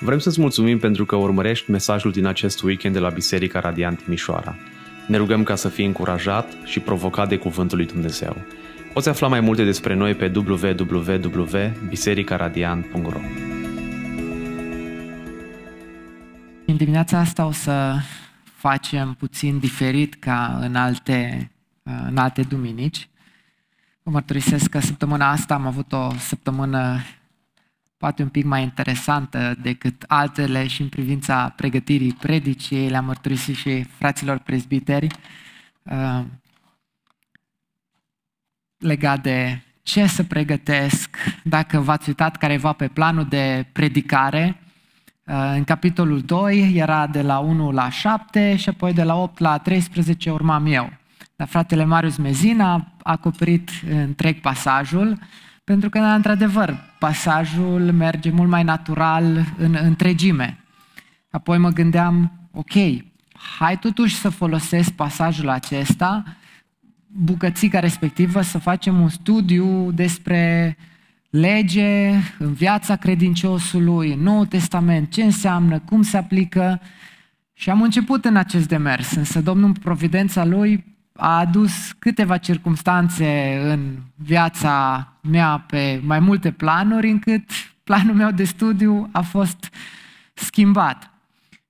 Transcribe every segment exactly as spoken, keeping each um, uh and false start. Vrem să-ți mulțumim pentru că urmărești mesajul din acest weekend de la Biserica Radiant Mișoara. Ne rugăm ca să fii încurajat și provocat de Cuvântul lui Dumnezeu. Poți afla mai multe despre noi pe w w w punct biserica radiant punct r o. În dimineața asta o să facem puțin diferit ca în alte, în alte duminici. Vă mărturisesc că săptămâna asta am avut o săptămână poate un pic mai interesantă decât altele și în privința pregătirii predicii, le-am mărturisit și fraților prezbiteri, uh, legat de ce să pregătesc. Dacă v-ați uitat careva pe planul de predicare, uh, în capitolul doi era de la unu la șapte și apoi de la opt la treisprezece urmam eu. Dar fratele Marius Mezina a acoperit întreg pasajul, pentru că, într-adevăr, pasajul merge mult mai natural în întregime. Apoi mă gândeam, ok, hai totuși să folosesc pasajul acesta, bucățica respectivă, să facem un studiu despre lege în viața credinciosului, Noul Testament, ce înseamnă, cum se aplică. Și am început în acest demers, însă Domnul, în providența Lui, a adus câteva circumstanțe în viața mea pe mai multe planuri, încât planul meu de studiu a fost schimbat.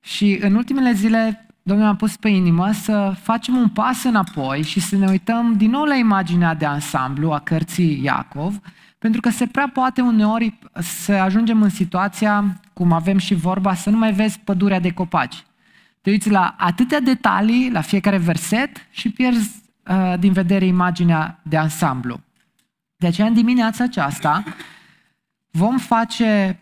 Și în ultimele zile, Domnul mi-a pus pe inimă să facem un pas înapoi și să ne uităm din nou la imaginea de ansamblu a cărții Iacov, pentru că se prea poate uneori să ajungem în situația, cum avem și vorba, să nu mai vezi pădurea de copaci. Te uiți la atâtea detalii, la fiecare verset și pierzi uh, din vedere imaginea de ansamblu. De aceea, în dimineața aceasta, vom face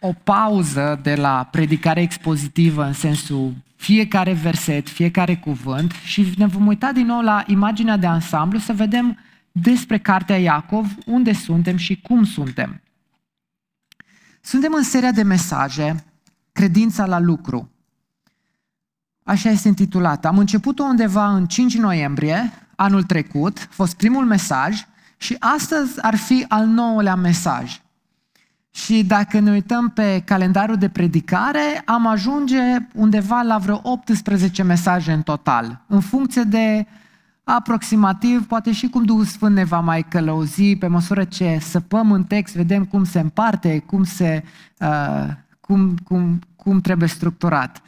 o pauză de la predicare expozitivă în sensul fiecare verset, fiecare cuvânt și ne vom uita din nou la imaginea de ansamblu să vedem despre cartea Iacov, unde suntem și cum suntem. Suntem în seria de mesaje Credința la lucru. Așa este intitulată. Am început-o undeva în cinci noiembrie, anul trecut, a fost primul mesaj și astăzi ar fi al nouălea mesaj. Și dacă ne uităm pe calendarul de predicare, am ajunge undeva la vreo optsprezece mesaje în total, în funcție de aproximativ, poate și cum Duhul Sfânt ne va mai călăuzi, pe măsură ce săpăm în text, vedem cum se împarte, cum, se, uh, cum, cum, cum trebuie structurat.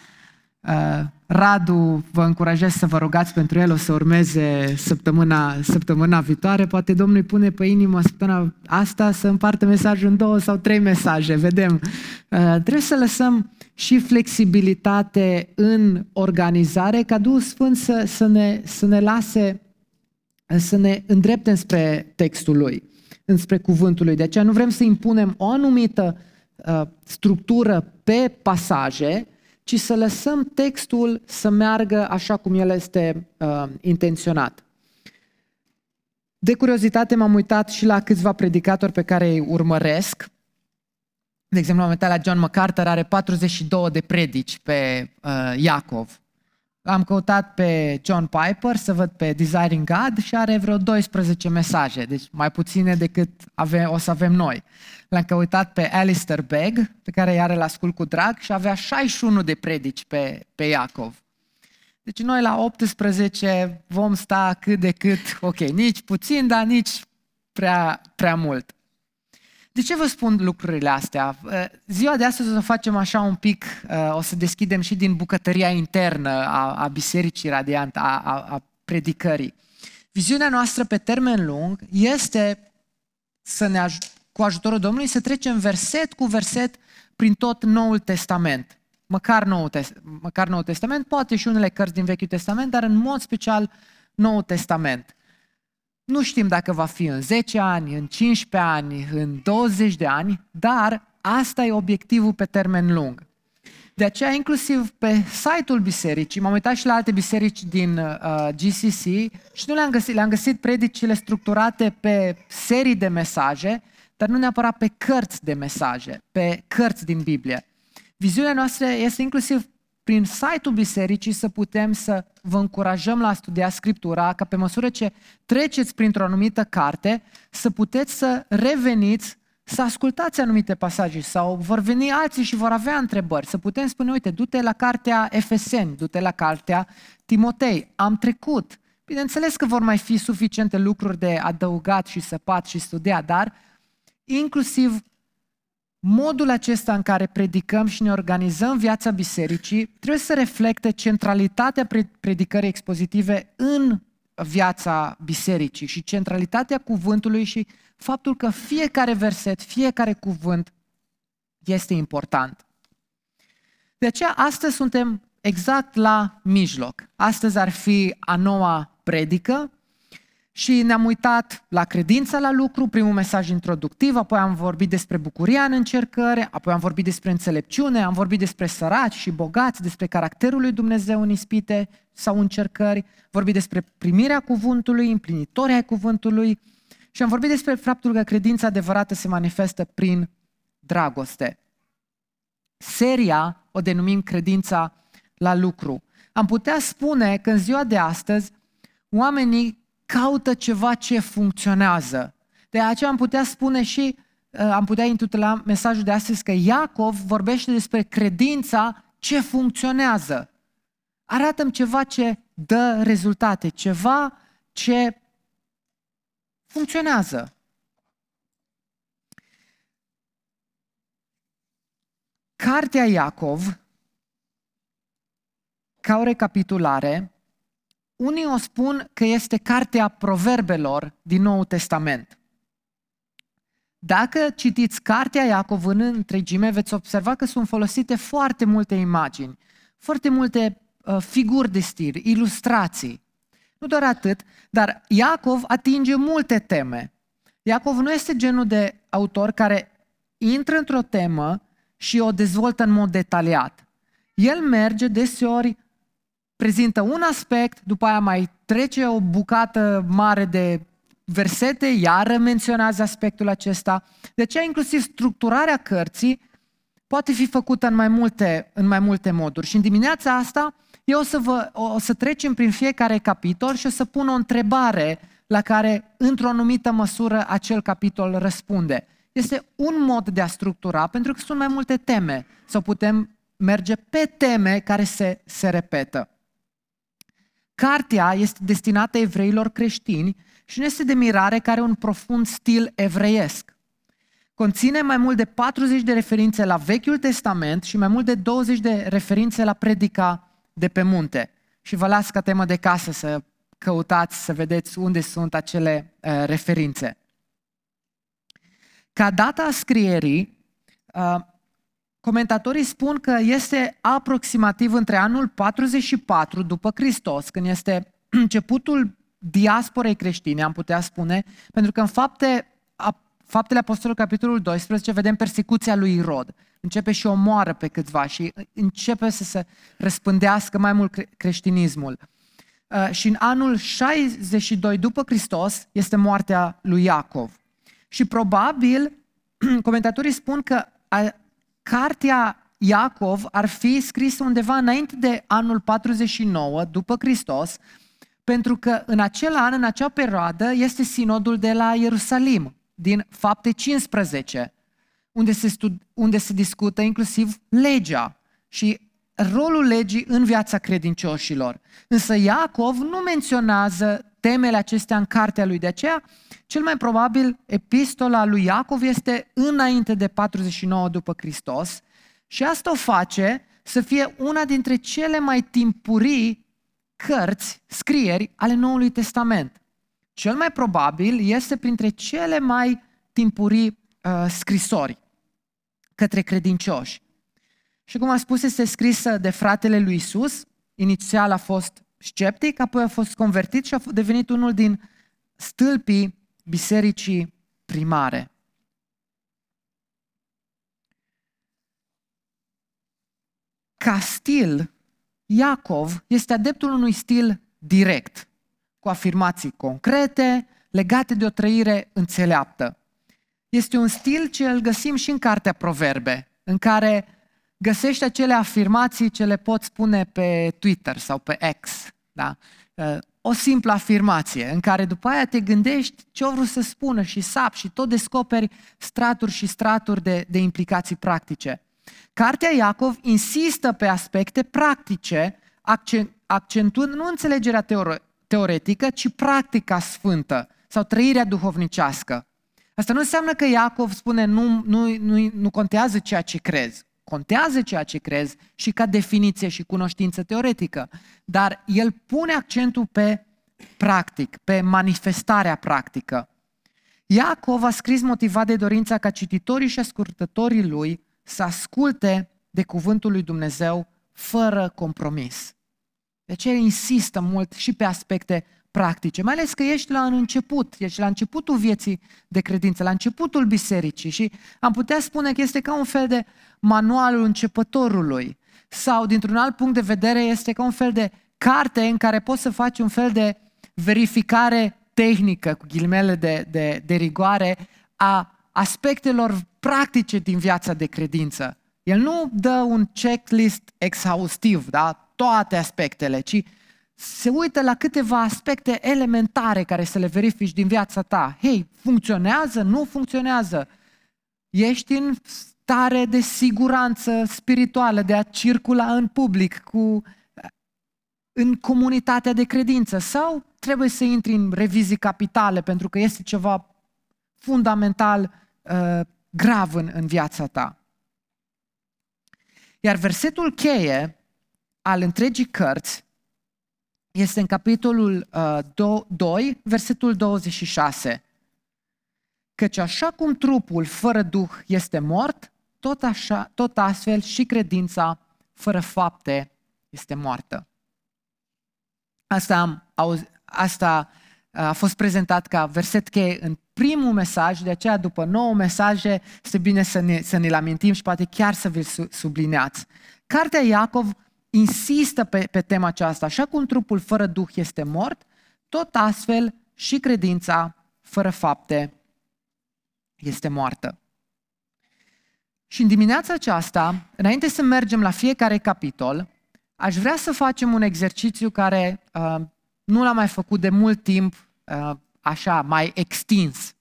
Uh, Radu, vă încurajez să vă rugați pentru el, o să urmeze săptămâna, săptămâna viitoare. Poate Domnul îi pune pe inimă săptămâna asta să împartă mesajul în două sau trei mesaje, vedem. Uh, trebuie să lăsăm și flexibilitate în organizare, ca Duhul Sfânt să, să, ne, să ne lase, să ne îndrepte înspre textul Lui, înspre cuvântul Lui. De aceea nu vrem să impunem o anumită uh, structură pe pasaje, ci să lăsăm textul să meargă așa cum el este uh, intenționat. De curiozitate m-am uitat și la câțiva predicatori pe care îi urmăresc. De exemplu, am uitat la John MacArthur, are patruzeci și două de predici pe uh, Iacov. L-am căutat pe John Piper să văd pe Desiring God și are vreo doisprezece mesaje, deci mai puține decât ave- o să avem noi. L-am căutat pe Alistair Begg, pe care i-are la Ascult cu Drag și avea șaizeci și unu de predici pe, pe Iacov. Deci noi la optsprezece vom sta cât de cât, ok, nici puțin, dar nici prea, prea mult. De ce vă spun lucrurile astea? Ziua de astăzi o să facem așa un pic, o să deschidem și din bucătăria internă a, a Bisericii Radiant, a, a, a predicării. Viziunea noastră pe termen lung este să ne aj- cu ajutorul Domnului să trecem verset cu verset prin tot Noul Testament. Măcar Noul, Test- măcar Noul Testament, poate și unele cărți din Vechiul Testament, dar în mod special Noul Testament. Nu știm dacă va fi în zece ani, în cincisprezece ani, în douăzeci de ani, dar asta e obiectivul pe termen lung. De aceea, inclusiv pe site-ul bisericii, m-am uitat și la alte biserici din uh, G C C și nu le-am găsit, le-am găsit predicile structurate pe serii de mesaje, dar nu neapărat pe cărți de mesaje, pe cărți din Biblie. Viziunea noastră este inclusiv prin site-ul bisericii să putem să vă încurajăm la a studia Scriptura, ca pe măsură ce treceți printr-o anumită carte, să puteți să reveniți să ascultați anumite pasaje sau vor veni alții și vor avea întrebări, să putem spune, uite, du-te la cartea Efeseni, du-te la cartea Timotei, am trecut. Bineînțeles că vor mai fi suficiente lucruri de adăugat și săpat și studiat, dar inclusiv modul acesta în care predicăm și ne organizăm viața bisericii trebuie să reflecte centralitatea predicării expozitive în viața bisericii și centralitatea cuvântului și faptul că fiecare verset, fiecare cuvânt este important. De aceea astăzi suntem exact la mijloc. Astăzi ar fi a noua predică și ne-am uitat la credința la lucru, primul mesaj introductiv, apoi am vorbit despre bucuria în încercare, apoi am vorbit despre înțelepciune, am vorbit despre săraci și bogați, despre caracterul lui Dumnezeu în ispite sau încercări, vorbit despre primirea cuvântului, împlinitorii ai cuvântului și am vorbit despre faptul că credința adevărată se manifestă prin dragoste. Seria o denumim credința la lucru. Am putea spune că în ziua de astăzi oamenii caută ceva ce funcționează. De aceea am putea spune și, am putea intitula mesajul de astăzi că Iacov vorbește despre credința ce funcționează. Arată-mi ceva ce dă rezultate, ceva ce funcționează. Cartea Iacov, ca o recapitulare, unii o spun că este cartea proverbelor din Noul Testament. Dacă citiți cartea Iacov în întregime, veți observa că sunt folosite foarte multe imagini, foarte multe uh, figuri de stil, ilustrații. Nu doar atât, dar Iacov atinge multe teme. Iacov nu este genul de autor care intră într-o temă și o dezvoltă în mod detaliat. El merge deseori, prezintă un aspect, după aia mai trece o bucată mare de versete, iară menționează aspectul acesta. De aceea, inclusiv structurarea cărții poate fi făcută în mai multe, în mai multe moduri. Și în dimineața asta, eu o să, vă, o să trecem prin fiecare capitol și o să pun o întrebare la care, într-o anumită măsură, acel capitol răspunde. Este un mod de a structura, pentru că sunt mai multe teme, sau putem merge pe teme care se, se repetă. Cartea este destinată evreilor creștini și nu este de mirare că are un profund stil evreiesc. Conține mai mult de patruzeci de referințe la Vechiul Testament și mai mult de douăzeci de referințe la Predica de pe munte. Și vă las ca temă de casă să căutați, să vedeți unde sunt acele uh, referințe. Ca data scrierii, uh, comentatorii spun că este aproximativ între anul patruzeci și patru după Hristos, când este începutul diasporei creștine, am putea spune, pentru că în fapte, Faptele Apostolilor, capitolul doisprezece, vedem persecuția lui Irod. Începe și omoară pe câțiva și începe să se răspândească mai mult creștinismul. Și în anul șaizeci și doi după Hristos este moartea lui Iacov. Și probabil, comentatorii spun că a, cartea Iacov ar fi scrisă undeva înainte de anul patruzeci și nouă după Hristos, pentru că în acel an, în acea perioadă, este sinodul de la Ierusalim, din Fapte cincisprezece, unde se, stud- unde se discută inclusiv legea și rolul legii în viața credincioșilor. Însă Iacov nu menționează temele acestea în cartea lui, de aceea cel mai probabil epistola lui Iacov este înainte de patruzeci și nouă după Hristos și asta o face să fie una dintre cele mai timpurii cărți, scrieri ale Noului Testament. Cel mai probabil este printre cele mai timpurii uh, scrisori către credincioși. Și cum am spus, este scrisă de fratele lui Isus, inițial a fost sceptic, apoi a fost convertit și a devenit unul din stâlpii bisericii primare. Ca stil, Iacov este adeptul unui stil direct, cu afirmații concrete, legate de o trăire înțeleaptă. Este un stil ce îl găsim și în cartea Proverbe, în care găsești acele afirmații ce le poți spune pe Twitter sau pe X, da? o simplă afirmație în care după aia te gândești ce-o vrut să spună și sap și tot descoperi straturi și straturi de, de implicații practice. Cartea Iacov insistă pe aspecte practice, accentuând nu înțelegerea teoretică, ci practica sfântă sau trăirea duhovnicească. Asta nu înseamnă că Iacov spune nu, nu, nu, nu contează ceea ce crezi. Contează ceea ce crezi și ca definiție și cunoștință teoretică, dar el pune accentul pe practic, pe manifestarea practică. Iacov a scris motivat de dorința ca cititorii și ascultătorii lui să asculte de cuvântul lui Dumnezeu fără compromis. Deci el insistă mult și pe aspecte practice, mai ales că ești la un început, ești la începutul vieții de credință, la începutul bisericii și am putea spune că este ca un fel de manualul începătorului sau dintr-un alt punct de vedere este ca un fel de carte în care poți să faci un fel de verificare tehnică, cu ghilimele de, de, de rigoare, a aspectelor practice din viața de credință. El nu dă un checklist exhaustiv, da? Toate aspectele, ci se uită la câteva aspecte elementare care să le verifici din viața ta. Hei, funcționează? Nu funcționează? Ești în stare de siguranță spirituală, de a circula în public, cu, în comunitatea de credință? Sau trebuie să intri în revizii capitale pentru că este ceva fundamental uh, grav în, în viața ta? Iar versetul cheie al întregii cărți este în capitolul doi, versetul douăzeci și șase. Căci așa cum trupul fără duh este mort, tot, așa, tot astfel și credința fără fapte este moartă. Asta, am auz, asta a fost prezentat ca verset cheie în primul mesaj, de aceea după nouă mesaje este bine să, ne, să ne-l amintim și poate chiar să vi-l sublineați. Cartea Iacov insistă pe, pe tema aceasta, așa cum trupul fără duh este mort, tot astfel și credința fără fapte este moartă. Și în dimineața aceasta, înainte să mergem la fiecare capitol, aș vrea să facem un exercițiu care uh, nu l-am mai făcut de mult timp, uh, așa, mai extins.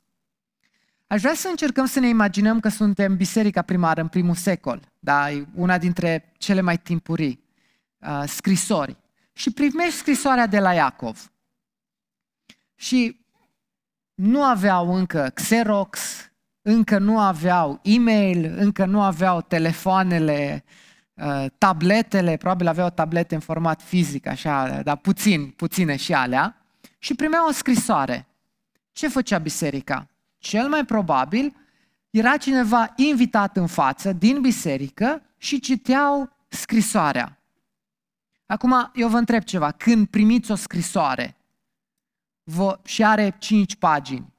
Aș vrea să încercăm să ne imaginăm că suntem biserica primară în primul secol, da? E una dintre cele mai timpurii scrisori și primești scrisoarea de la Iacov și nu aveau încă Xerox, încă nu aveau e-mail, încă nu aveau telefoanele, tabletele, probabil aveau tablete în format fizic, așa, dar puțin, puține și alea, și primeau o scrisoare. Ce făcea biserica? Cel mai probabil era cineva invitat în față din biserică și citeau scrisoarea. Acum, eu vă întreb ceva, când primiți o scrisoare vă, și are cinci pagini,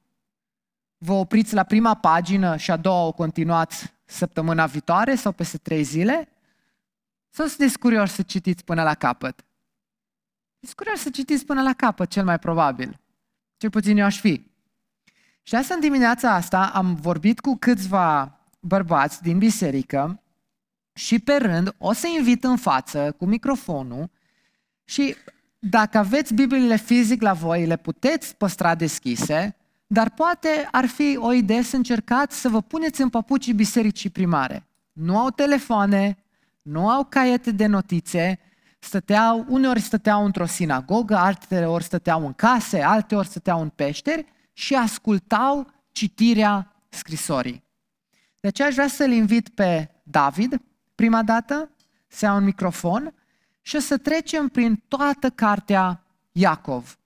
vă opriți la prima pagină și a doua o continuați săptămâna viitoare sau peste trei zile? Sau sunteți curioși să citiți până la capăt? Sunteți curioși să citiți până la capăt, cel mai probabil. Cel puțin eu aș fi. Și asta, în dimineața asta, am vorbit cu câțiva bărbați din biserică și pe rând o să invit în față cu microfonul și dacă aveți Bibliile fizic la voi, le puteți păstra deschise, dar poate ar fi o idee să încercați să vă puneți în papucii bisericii primare. Nu au telefoane, nu au caiete de notițe, stăteau, uneori stăteau într-o sinagogă, alteori stăteau în case, alteori stăteau în peșteri și ascultau citirea scrisorii. De aceea aș vrea să-l invit pe David, prima dată, să iau un microfon și să trecem prin toată cartea Iacov.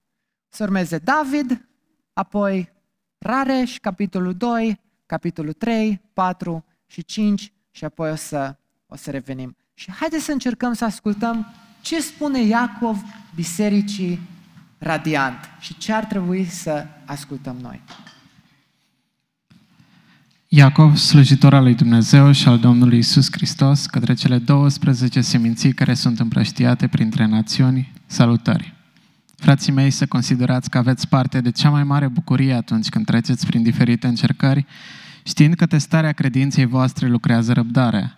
Să urmeze David, apoi Rareș, capitolul doi, capitolul trei, patru și cinci și apoi o să, o să revenim. Și haideți să încercăm să ascultăm ce spune Iacov Bisericii Radiant și ce ar trebui să ascultăm noi. Iacov, slujitor al lui Dumnezeu și al Domnului Iisus Hristos, către cele douăsprezece seminții care sunt împrăștiate printre națiuni, salutări! Frații mei, să considerați că aveți parte de cea mai mare bucurie atunci când treceți prin diferite încercări, știind că testarea credinței voastre lucrează răbdarea.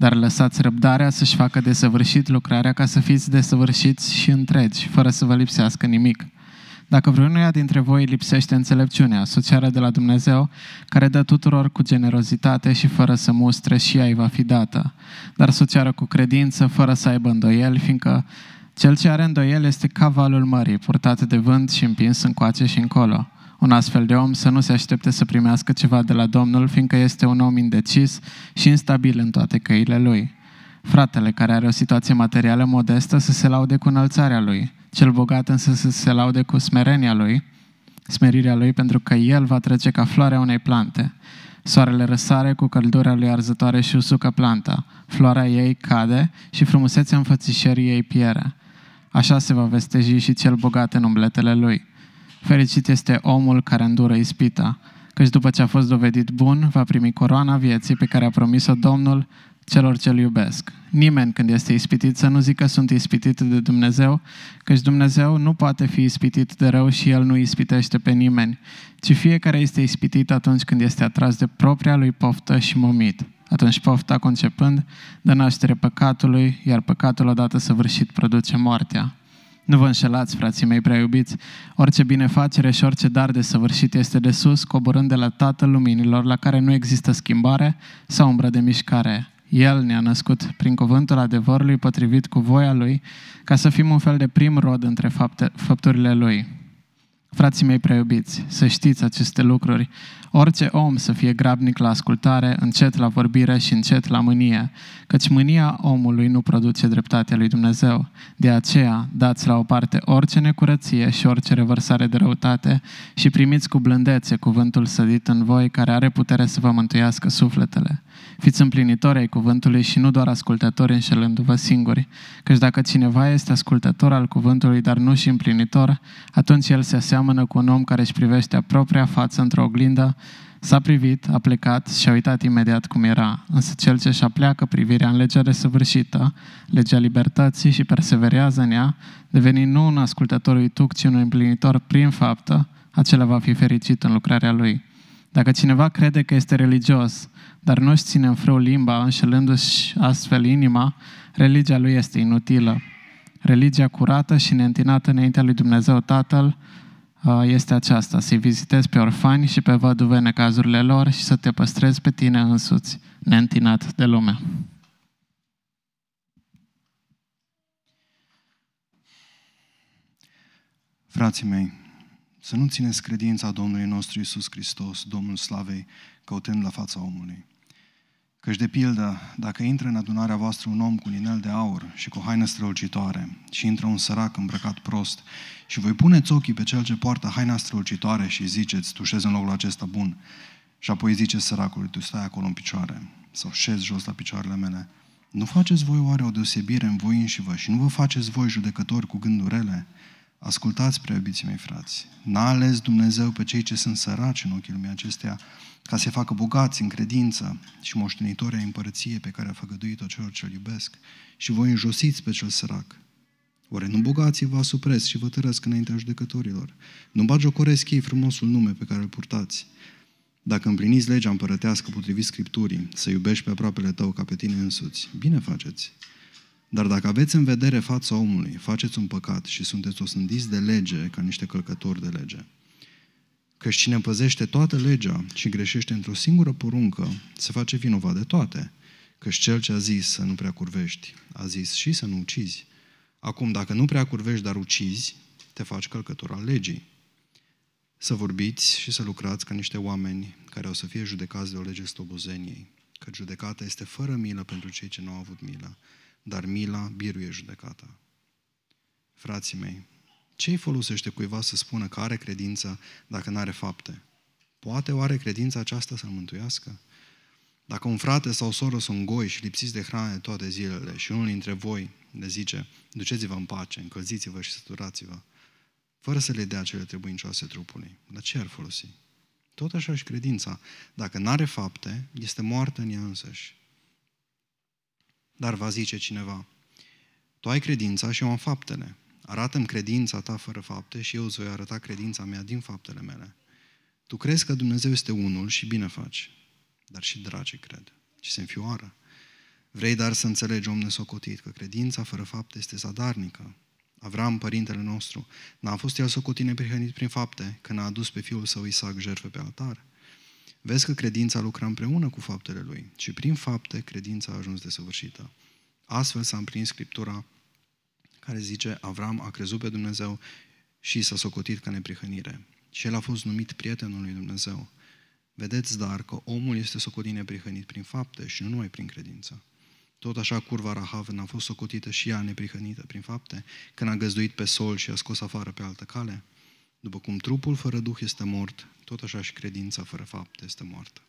dar lăsați răbdarea să-și facă desăvârșit lucrarea ca să fiți desăvârșiți și întregi, fără să vă lipsească nimic. Dacă vreunuia dintre voi lipsește înțelepciunea, asociarea de la Dumnezeu, care dă tuturor cu generozitate și fără să mustre, și ea îi va fi dată, dar asociarea cu credință, fără să aibă îndoieli, fiindcă cel ce are îndoiel este ca valul mării, purtat de vânt și împins încoace și încolo. Un astfel de om să nu se aștepte să primească ceva de la Domnul, fiindcă este un om indecis și instabil în toate căile lui. Fratele care are o situație materială modestă să se laude cu înălțarea lui, cel bogat însă să se laude cu smerenia lui, smerirea lui, pentru că el va trece ca floarea unei plante. Soarele răsare cu căldura lui arzătoare și usucă planta, floarea ei cade și frumusețea înfățișării ei piere. Așa se va vesteji și cel bogat în umbletele lui. Fericit este omul care îndură ispita, căci după ce a fost dovedit bun, va primi coroana vieții pe care a promis-o Domnul celor ce-L iubesc. Nimeni, când este ispitit, să nu zică sunt ispitit de Dumnezeu, căci Dumnezeu nu poate fi ispitit de rău și El nu ispitește pe nimeni, ci fiecare este ispitit atunci când este atras de propria lui poftă și momit. Atunci pofta, concepând, dă naștere păcatului, iar păcatul odată săvârșit produce moartea. Nu vă înșelați, frații mei prea iubiți, orice binefacere și orice dar desăvârșit este de sus, coborând de la Tatăl Luminilor, la care nu există schimbare sau umbră de mișcare. El ne-a născut prin cuvântul adevărului potrivit cu voia Lui, ca să fim un fel de prim rod între fapte, făpturile Lui. Frații mei prea iubiți, să știți aceste lucruri. Orice om să fie grabnic la ascultare, încet la vorbire și încet la mânie, căci mânia omului nu produce dreptatea lui Dumnezeu. De aceea, dați la o parte orice necurăție și orice revărsare de răutate și primiți cu blândețe cuvântul sădit în voi, care are putere să vă mântuiască sufletele. Fiți împlinitori ai cuvântului și nu doar ascultători, înșelându-vă singuri, căci dacă cineva este ascultător al cuvântului, dar nu și împlinitor, atunci el se aseamănă cu un om care își privește propria față într-o oglindă, s-a privit, a plecat și a uitat imediat cum era, însă cel ce își apleacă privirea în legea desăvârșită, legea libertății, și perseverează în ea, devenind nu un ascultător uituc, ci un împlinitor prin faptă, acela va fi fericit în lucrarea lui. Dacă cineva crede că este religios, dar nu-și ține în frâu limba, înșelându-și astfel inima, religia lui este inutilă. Religia curată și neîntinată înaintea lui Dumnezeu Tatăl este aceasta: să-i vizitezi pe orfani și pe văduve în cazurile lor și să te păstrezi pe tine însuți, neîntinat de lume. Frații mei, să nu țineți credința Domnului nostru Iisus Hristos, Domnul Slavei, căutând la fața omului. Căci, de pildă, dacă intră în adunarea voastră un om cu un inel de aur și cu o haină strălucitoare și intră un sărac îmbrăcat prost și voi puneți ochii pe cel ce poartă haina strălucitoare și ziceți, tu șezi în locul acesta bun, și apoi zice săracului, tu stai acolo în picioare sau șezi jos la picioarele mele, nu faceți voi oare o deosebire în voi înșivă și nu vă faceți voi judecători cu gânduri rele? Ascultați, prea iubiții mei frați, n-a ales Dumnezeu pe cei ce sunt săraci în ochii lumii acesteia, ca să se facă bogați în credință și moștenitori ai împărăției pe care a făgăduit-o celor ce-L iubesc, și voi înjosiți pe cel sărac. Oare nu bogații vă asupresc și vă târăsc înaintea judecătorilor? Nu bagiocoresc ei frumosul nume pe care îl purtați? Dacă împliniți legea împărătească potrivit Scripturii, să iubești pe aproapele tău ca pe tine însuți, bine faceți. Dar dacă aveți în vedere fața omului, faceți un păcat și sunteți osândiți de lege ca niște călcători de lege. Căci cine păzește toată legea și greșește într-o singură poruncă, se face vinovat de toate. Căci cel ce a zis să nu prea curvești, a zis și să nu ucizi. Acum, dacă nu prea curvești, dar ucizi, te faci călcător al legii. Să vorbiți și să lucrați ca niște oameni care o să fie judecați de o lege slobozeniei. Căci judecata este fără milă pentru cei ce nu au avut milă, dar mila biruie judecata. Frații mei, ce-i folosește cuiva să spună că are credință dacă n-are fapte? Poate oare credința aceasta să-l mântuiască? Dacă un frate sau o soră sunt goi și lipsiți de hrană toate zilele și unul dintre voi le zice, duceți-vă în pace, încălziți-vă și săturați-vă, fără să le dea cele trebuincioase trupului, dar ce ar folosi? Tot așa și credința, dacă n-are fapte, este moartă în ea însăși. Dar va zice cineva, tu ai credința și eu am faptele. Arată-mi credința ta fără fapte și eu îți voi arăta credința mea din faptele mele. Tu crezi că Dumnezeu este unul și bine faci, dar și dracii cred și se înfioară. Vrei dar să înțelegi, om nesocotit, că credința fără fapte este zadarnică. Avram, părintele nostru, n-a fost el socotit neprihănit prin fapte, când a adus pe fiul său Isaac jertfă pe altar. Vezi că credința lucra împreună cu faptele lui și prin fapte credința a ajuns desăvârșită. Astfel s-a împlinit Scriptura care zice: Avram a crezut pe Dumnezeu și s-a socotit ca neprihănire. Și el a fost numit prietenul lui Dumnezeu. Vedeți dar că omul este socotit neprihănit prin fapte și nu numai prin credință. Tot așa curva Rahav n-a fost socotită și ea neprihănită prin fapte, când a găzduit pe Sol și a scos afară pe altă cale. După cum trupul fără duh este mort, tot așa și credința fără fapte este moartă.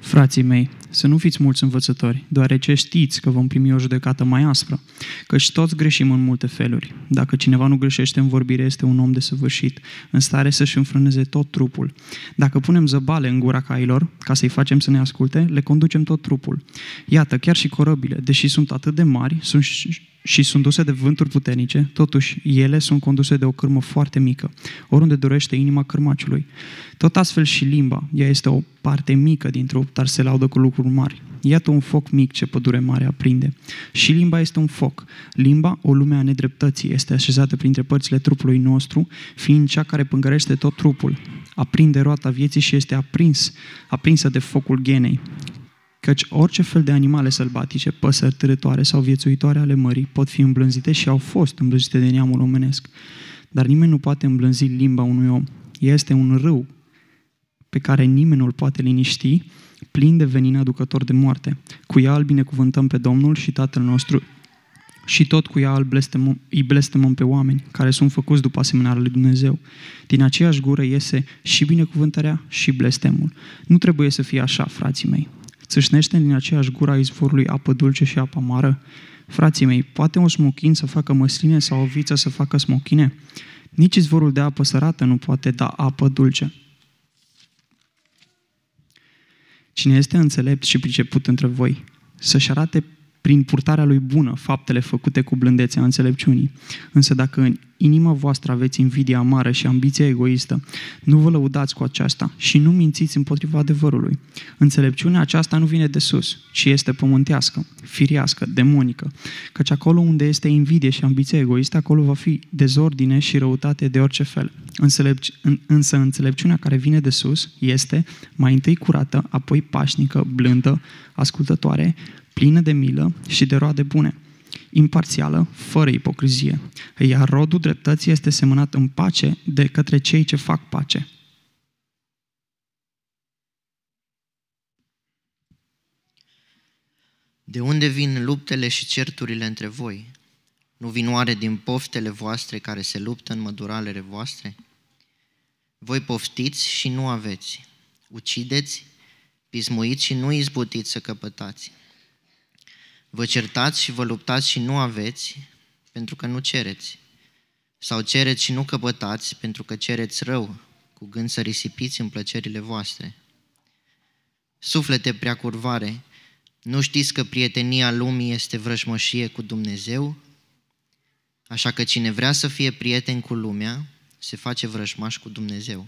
Frații mei, să nu fiți mulți învățători, deoarece știți că vom primi o judecată mai aspră, căci toți greșim în multe feluri. Dacă cineva nu greșește în vorbire, este un om desăvârșit, în stare să-și înfrâneze tot trupul. Dacă punem zăbale în gura cailor, ca să-i facem să ne asculte, le conducem tot trupul. Iată, chiar și corăbile, deși sunt atât de mari sunt și, și sunt duse de vânturi puternice, totuși ele sunt conduse de o cârmă foarte mică, oriunde dorește inima cârmaciului. Tot astfel și limba, ea este o parte mică din trup, dar se laudă cu lucruri mari. Iată un foc mic ce pădure mare aprinde. Și limba este un foc. Limba, o lume a nedreptății, este așezată printre părțile trupului nostru, fiind cea care pângărește tot trupul. Aprinde roata vieții și este aprins, aprinsă de focul ghenei. Căci orice fel de animale sălbatice, păsări târătoare sau viețuitoare ale mării pot fi îmblânzite și au fost îmblânzite de neamul omenesc. Dar nimeni nu poate îmblânzi limba unui om. Ea este un râu pe care nimeni nu-l poate liniști, plin de venin aducător de moarte. Cu ea îl binecuvântăm pe Domnul și Tatăl nostru și tot cu ea îl blestemăm, îi blestemăm pe oameni care sunt făcuți după asemenea lui Dumnezeu. Din aceeași gură iese și binecuvântarea și blestemul. Nu trebuie să fie așa, frații mei. Țâșnește din aceeași gura izvorului apă dulce și apă amară? Frații mei, poate un smochin să facă măsline sau o viță să facă smochine? Nici izvorul de apă sărată nu poate da apă dulce. Cine este înțelept și priceput între voi, să-și arate prin purtarea lui bună faptele făcute cu blândețea înțelepciunii. Însă dacă în inima voastră aveți invidia amară și ambiția egoistă, nu vă lăudați cu aceasta și nu mințiți împotriva adevărului. Înțelepciunea aceasta nu vine de sus, ci este pământească, firească, demonică, căci acolo unde este invidie și ambiția egoistă, acolo va fi dezordine și răutate de orice fel. Însă înțelepciunea care vine de sus este mai întâi curată, apoi pașnică, blândă, ascultătoare, plină de milă și de roade bune, imparțială, fără ipocrizie. Iar rodul dreptății este semănat în pace de către cei ce fac pace. De unde vin luptele și certurile între voi? Nu vin oare din poftele voastre care se luptă în măduralele voastre? Voi poftiți și nu aveți, ucideți, pismuiți și nu izbutiți să căpătați. Vă certați și vă luptați și nu aveți, pentru că nu cereți. Sau cereți și nu căpătați, pentru că cereți rău, cu gând să risipiți în plăcerile voastre. Suflete preacurvare, nu știți că prietenia lumii este vrăjmășie cu Dumnezeu? Așa că cine vrea să fie prieten cu lumea, se face vrăjmaș cu Dumnezeu.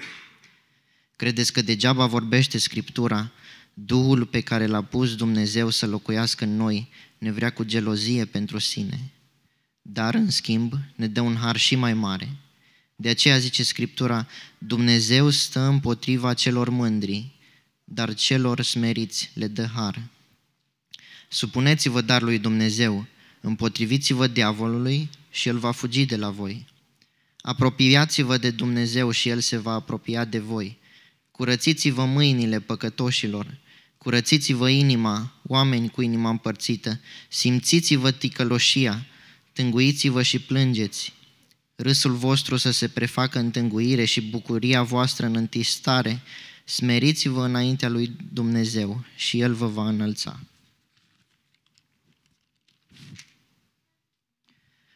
Credeți că degeaba vorbește Scriptura? Duhul pe care l-a pus Dumnezeu să locuiască în noi ne vrea cu gelozie pentru sine, dar, în schimb, ne dă un har și mai mare. De aceea zice Scriptura: Dumnezeu stă împotriva celor mândri, dar celor smeriți le dă har. Supuneți-vă dar lui Dumnezeu, împotriviți-vă diavolului și el va fugi de la voi. Apropiați-vă de Dumnezeu și el se va apropia de voi. Curățiți-vă mâinile păcătoșilor, curățiți-vă inima, oameni cu inima împărțită, simțiți-vă ticăloșia, tânguiți-vă și plângeți. Râsul vostru să se prefacă în tânguire și bucuria voastră în întistare, smeriți-vă înaintea lui Dumnezeu și El vă va înălța.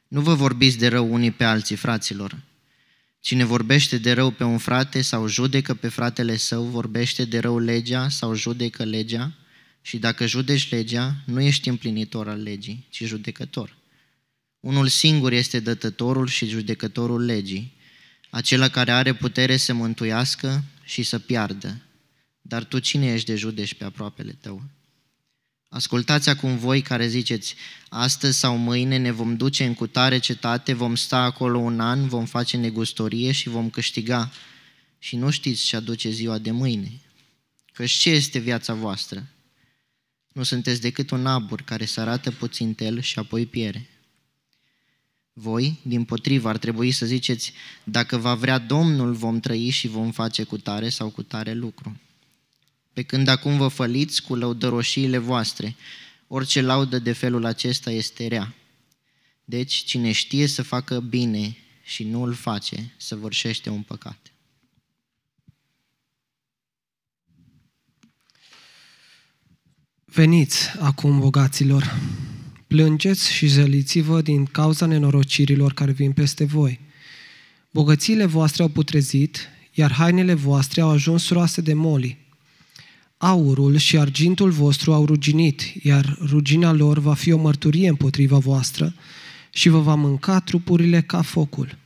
Nu vă vorbiți de rău unii pe alții, fraților. Cine vorbește de rău pe un frate sau judecă pe fratele său, vorbește de rău legea sau judecă legea, și dacă judeci legea, nu ești împlinitor al legii, ci judecător. Unul singur este dătătorul și judecătorul legii, acela care are putere să mântuiască și să piardă. Dar tu cine ești de judești pe aproapele tău? Ascultați acum voi care ziceți, astăzi sau mâine ne vom duce în cutare cetate, vom sta acolo un an, vom face negustorie și vom câștiga. Și nu știți ce aduce ziua de mâine. Căci ce este viața voastră? Nu sunteți decât un abur care se arată puțin tel și apoi piere. Voi, dimpotrivă, ar trebui să ziceți, dacă va vrea Domnul, vom trăi și vom face cutare sau cutare lucru. Pe când acum vă făliți cu lăudăroșiile voastre, orice laudă de felul acesta este rea. Deci, cine știe să facă bine și nu îl face, săvârșește un păcat. Veniți acum, bogaților, plângeți și zăliți-vă din cauza nenorocirilor care vin peste voi. Bogățiile voastre au putrezit, iar hainele voastre au ajuns suroase de moli. Aurul și argintul vostru au ruginit, iar rugina lor va fi o mărturie împotriva voastră și vă va mânca trupurile ca focul.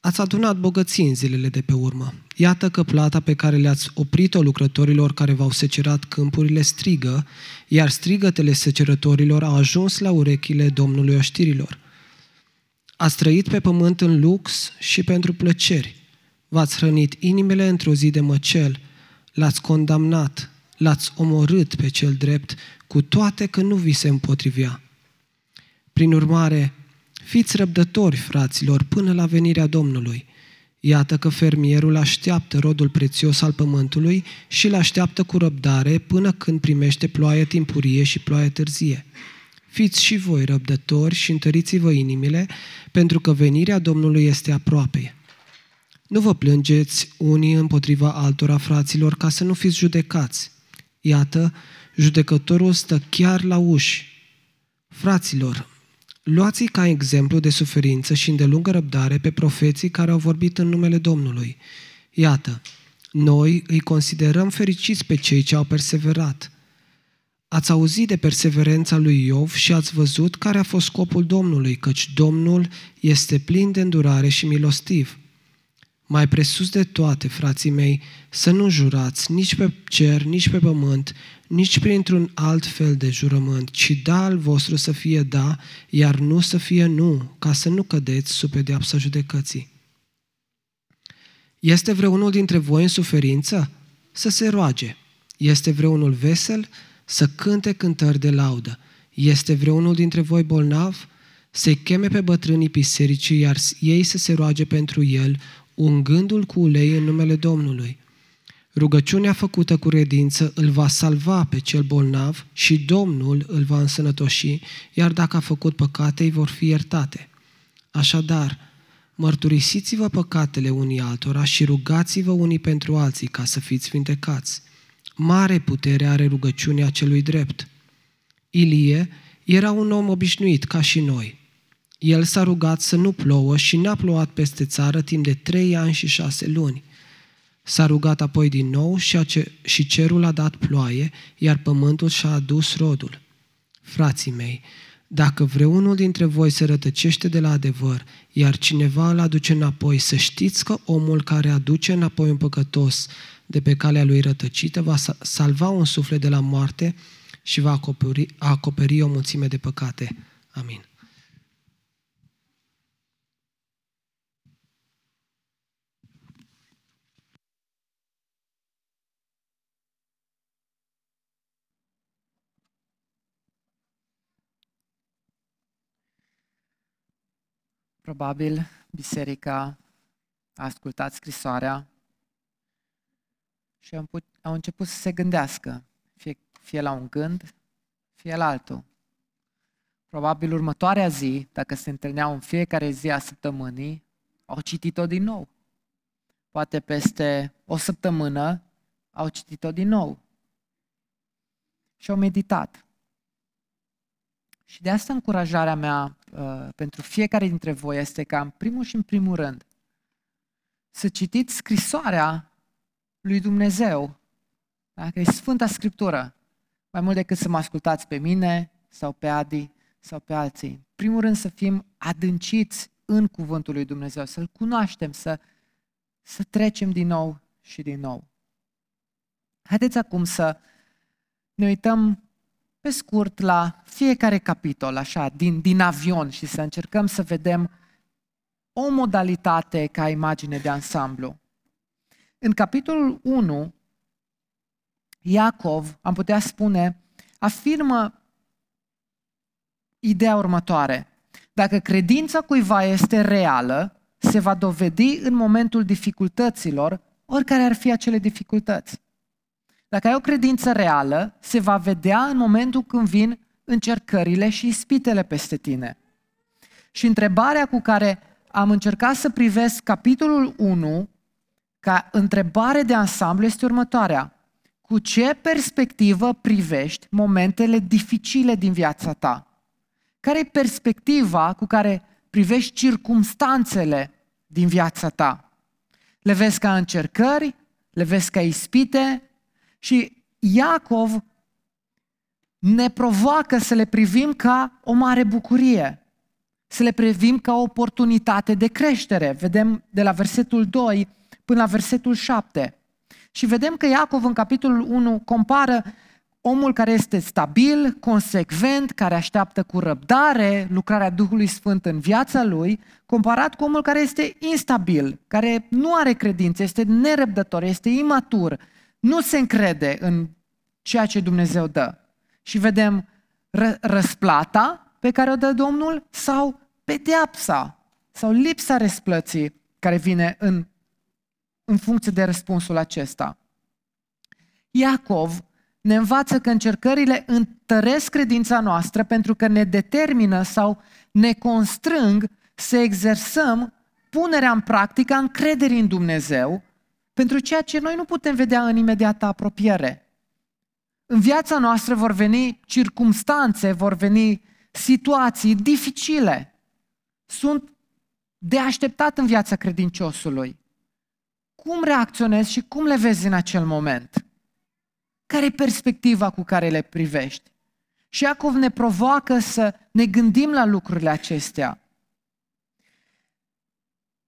Ați adunat bogății în zilele de pe urmă. Iată că plata pe care le-ați oprit-o lucrătorilor care v-au secerat câmpurile strigă, iar strigătele secerătorilor au ajuns la urechile Domnului oștirilor. Ați trăit pe pământ în lux și pentru plăceri. V-ați hrănit inimile într-o zi de măcel. L-ați condamnat, l-ați omorât pe cel drept, cu toate că nu vi se împotrivea. Prin urmare, fiți răbdători, fraților, până la venirea Domnului. Iată că fermierul așteaptă rodul prețios al pământului și îl așteaptă cu răbdare până când primește ploaie timpurie și ploaie târzie. Fiți și voi răbdători și întăriți-vă inimile, pentru că venirea Domnului este aproape. Nu vă plângeți unii împotriva altora, fraților, ca să nu fiți judecați. Iată, judecătorul stă chiar la uși. Fraților, luați-i ca exemplu de suferință și îndelungă răbdare pe profeții care au vorbit în numele Domnului. Iată, noi îi considerăm fericiți pe cei ce au perseverat. Ați auzit de perseverența lui Iov și ați văzut care a fost scopul Domnului, căci Domnul este plin de îndurare și milostiv. Mai presus de toate, frații mei, să nu jurați nici pe cer, nici pe pământ, nici printr-un alt fel de jurământ, ci da al vostru să fie da, iar nu să fie nu, ca să nu cădeți sub pedeapsa judecății. Este vreunul dintre voi în suferință? Să se roage. Este vreunul vesel? Să cânte cântări de laudă. Este vreunul dintre voi bolnav? Să-i cheme pe bătrânii bisericii, iar ei să se roage pentru el, ungându-l cu ulei în numele Domnului. Rugăciunea făcută cu credință îl va salva pe cel bolnav și Domnul îl va însănătoși, iar dacă a făcut păcate, îi vor fi iertate. Așadar, mărturisiți-vă păcatele unii altora și rugați-vă unii pentru alții ca să fiți vindecați. Mare putere are rugăciunea celui drept. Ilie era un om obișnuit ca și noi. El s-a rugat să nu plouă și n-a plouat peste țară timp de trei ani și șase luni. S-a rugat apoi din nou și cerul a dat ploaie, iar pământul și-a adus rodul. Frații mei, dacă vreunul dintre voi se rătăcește de la adevăr, iar cineva îl aduce înapoi, să știți că omul care aduce înapoi un păcătos de pe calea lui rătăcită va salva un suflet de la moarte și va acoperi, acoperi o mulțime de păcate. Amin. Probabil biserica a ascultat scrisoarea și au început să se gândească, fie, fie la un gând, fie la altul. Probabil următoarea zi, dacă se întâlneau în fiecare zi a săptămânii, au citit-o din nou. Poate peste o săptămână au citit-o din nou și au meditat. Și de asta încurajarea mea uh, pentru fiecare dintre voi este ca în primul și în primul rând să citiți scrisoarea lui Dumnezeu, da? Că e Sfânta Scriptură, mai mult decât să mă ascultați pe mine sau pe Adi sau pe alții. În primul rând să fim adânciți în Cuvântul lui Dumnezeu, să-L cunoaștem, să, să trecem din nou și din nou. Haideți acum să ne uităm pe scurt la fiecare capitol, așa, din, din avion și să încercăm să vedem o modalitate ca imagine de ansamblu. În capitolul unu, Iacov, am putea spune, afirmă ideea următoare. Dacă credința cuiva este reală, se va dovedi în momentul dificultăților, oricare ar fi acele dificultăți. Dacă ai o credință reală, se va vedea în momentul când vin încercările și ispitele peste tine. Și întrebarea cu care am încercat să privesc capitolul unu, ca întrebare de ansamblu, este următoarea. Cu ce perspectivă privești momentele dificile din viața ta? Care e perspectiva cu care privești circumstanțele din viața ta? Le vezi ca încercări, le vezi ca ispite, și Iacov ne provoacă să le privim ca o mare bucurie, să le privim ca o oportunitate de creștere. Vedem de la versetul doi până la versetul șapte. Și vedem că Iacov în capitolul unu compară omul care este stabil, consecvent, care așteaptă cu răbdare lucrarea Duhului Sfânt în viața lui, comparat cu omul care este instabil, care nu are credință, este nerăbdător, este imatur, nu se încrede în ceea ce Dumnezeu dă. Și vedem ră- răsplata pe care o dă Domnul sau pedeapsa sau lipsa răsplății care vine în, în funcție de răspunsul acesta. Iacov ne învață că încercările întăresc credința noastră pentru că ne determină sau ne constrâng să exersăm punerea în practică a încrederii în Dumnezeu pentru ceea ce noi nu putem vedea în imediată apropiere. În viața noastră vor veni circumstanțe, vor veni situații dificile. Sunt de așteptat în viața credinciosului. Cum reacționezi și cum le vezi în acel moment? Care e perspectiva cu care le privești? Și Iacov ne provoacă să ne gândim la lucrurile acestea.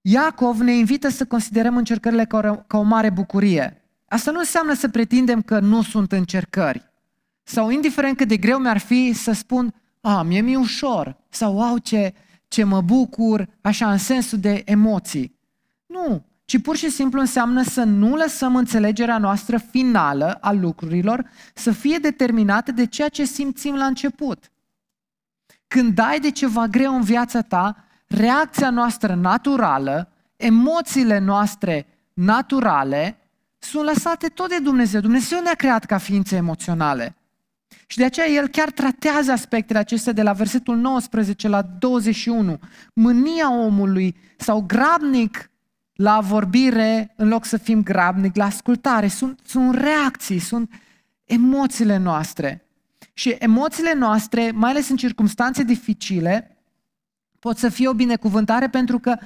Iacov ne invită să considerăm încercările ca o, ca o mare bucurie. Asta nu înseamnă să pretindem că nu sunt încercări. Sau indiferent cât de greu mi-ar fi să spun, a, mie mi-e ușor, sau, wow, ce, ce mă bucur, așa, în sensul de emoții. Nu, ci pur și simplu înseamnă să nu lăsăm înțelegerea noastră finală a lucrurilor să fie determinată de ceea ce simțim la început. Când dai de ceva greu în viața ta, reacția noastră naturală, emoțiile noastre naturale sunt lăsate tot de Dumnezeu. Dumnezeu ne-a creat ca ființe emoționale. Și de aceea El chiar tratează aspectele acestea de la versetul nouăsprezece la douăzeci și unu. Mânia omului sau grabnic la vorbire, în loc să fim grabnic la ascultare. Sunt, sunt reacții, sunt emoțiile noastre. Și emoțiile noastre, mai ales în circumstanțe dificile, pot să fie o binecuvântare pentru că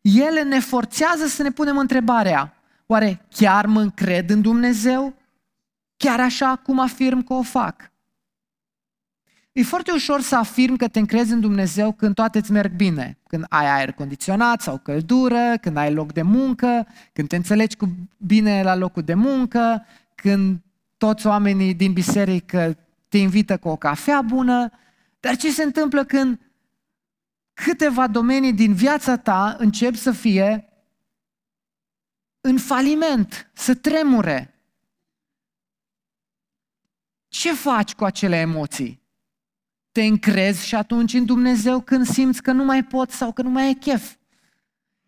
ele ne forțează să ne punem întrebarea. Oare chiar mă încred în Dumnezeu? Chiar așa cum afirm că o fac? E foarte ușor să afirm că te încrezi în Dumnezeu când toate îți merg bine. Când ai aer condiționat sau căldură, când ai loc de muncă, când te înțelegi cu bine la locul de muncă, când toți oamenii din biserică te invită cu o cafea bună. Dar ce se întâmplă când câteva domenii din viața ta încep să fie în faliment, să tremure? Ce faci cu acele emoții? Te încrezi și atunci în Dumnezeu când simți că nu mai poți sau că nu mai ai chef?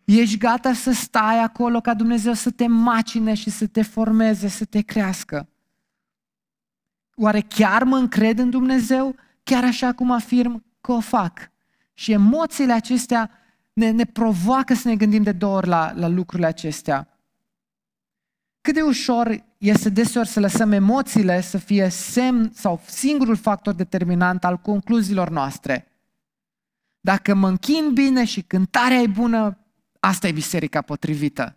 Ești gata să stai acolo ca Dumnezeu să te macine și să te formeze, să te crească? Oare chiar mă încred în Dumnezeu? Chiar așa cum afirm că o fac? Și emoțiile acestea ne, ne provoacă să ne gândim de două ori la, la lucrurile acestea. Cât de ușor este deseori să lăsăm emoțiile să fie semn sau singurul factor determinant al concluziilor noastre. Dacă mă închin bine și cântarea e bună, asta e biserica potrivită.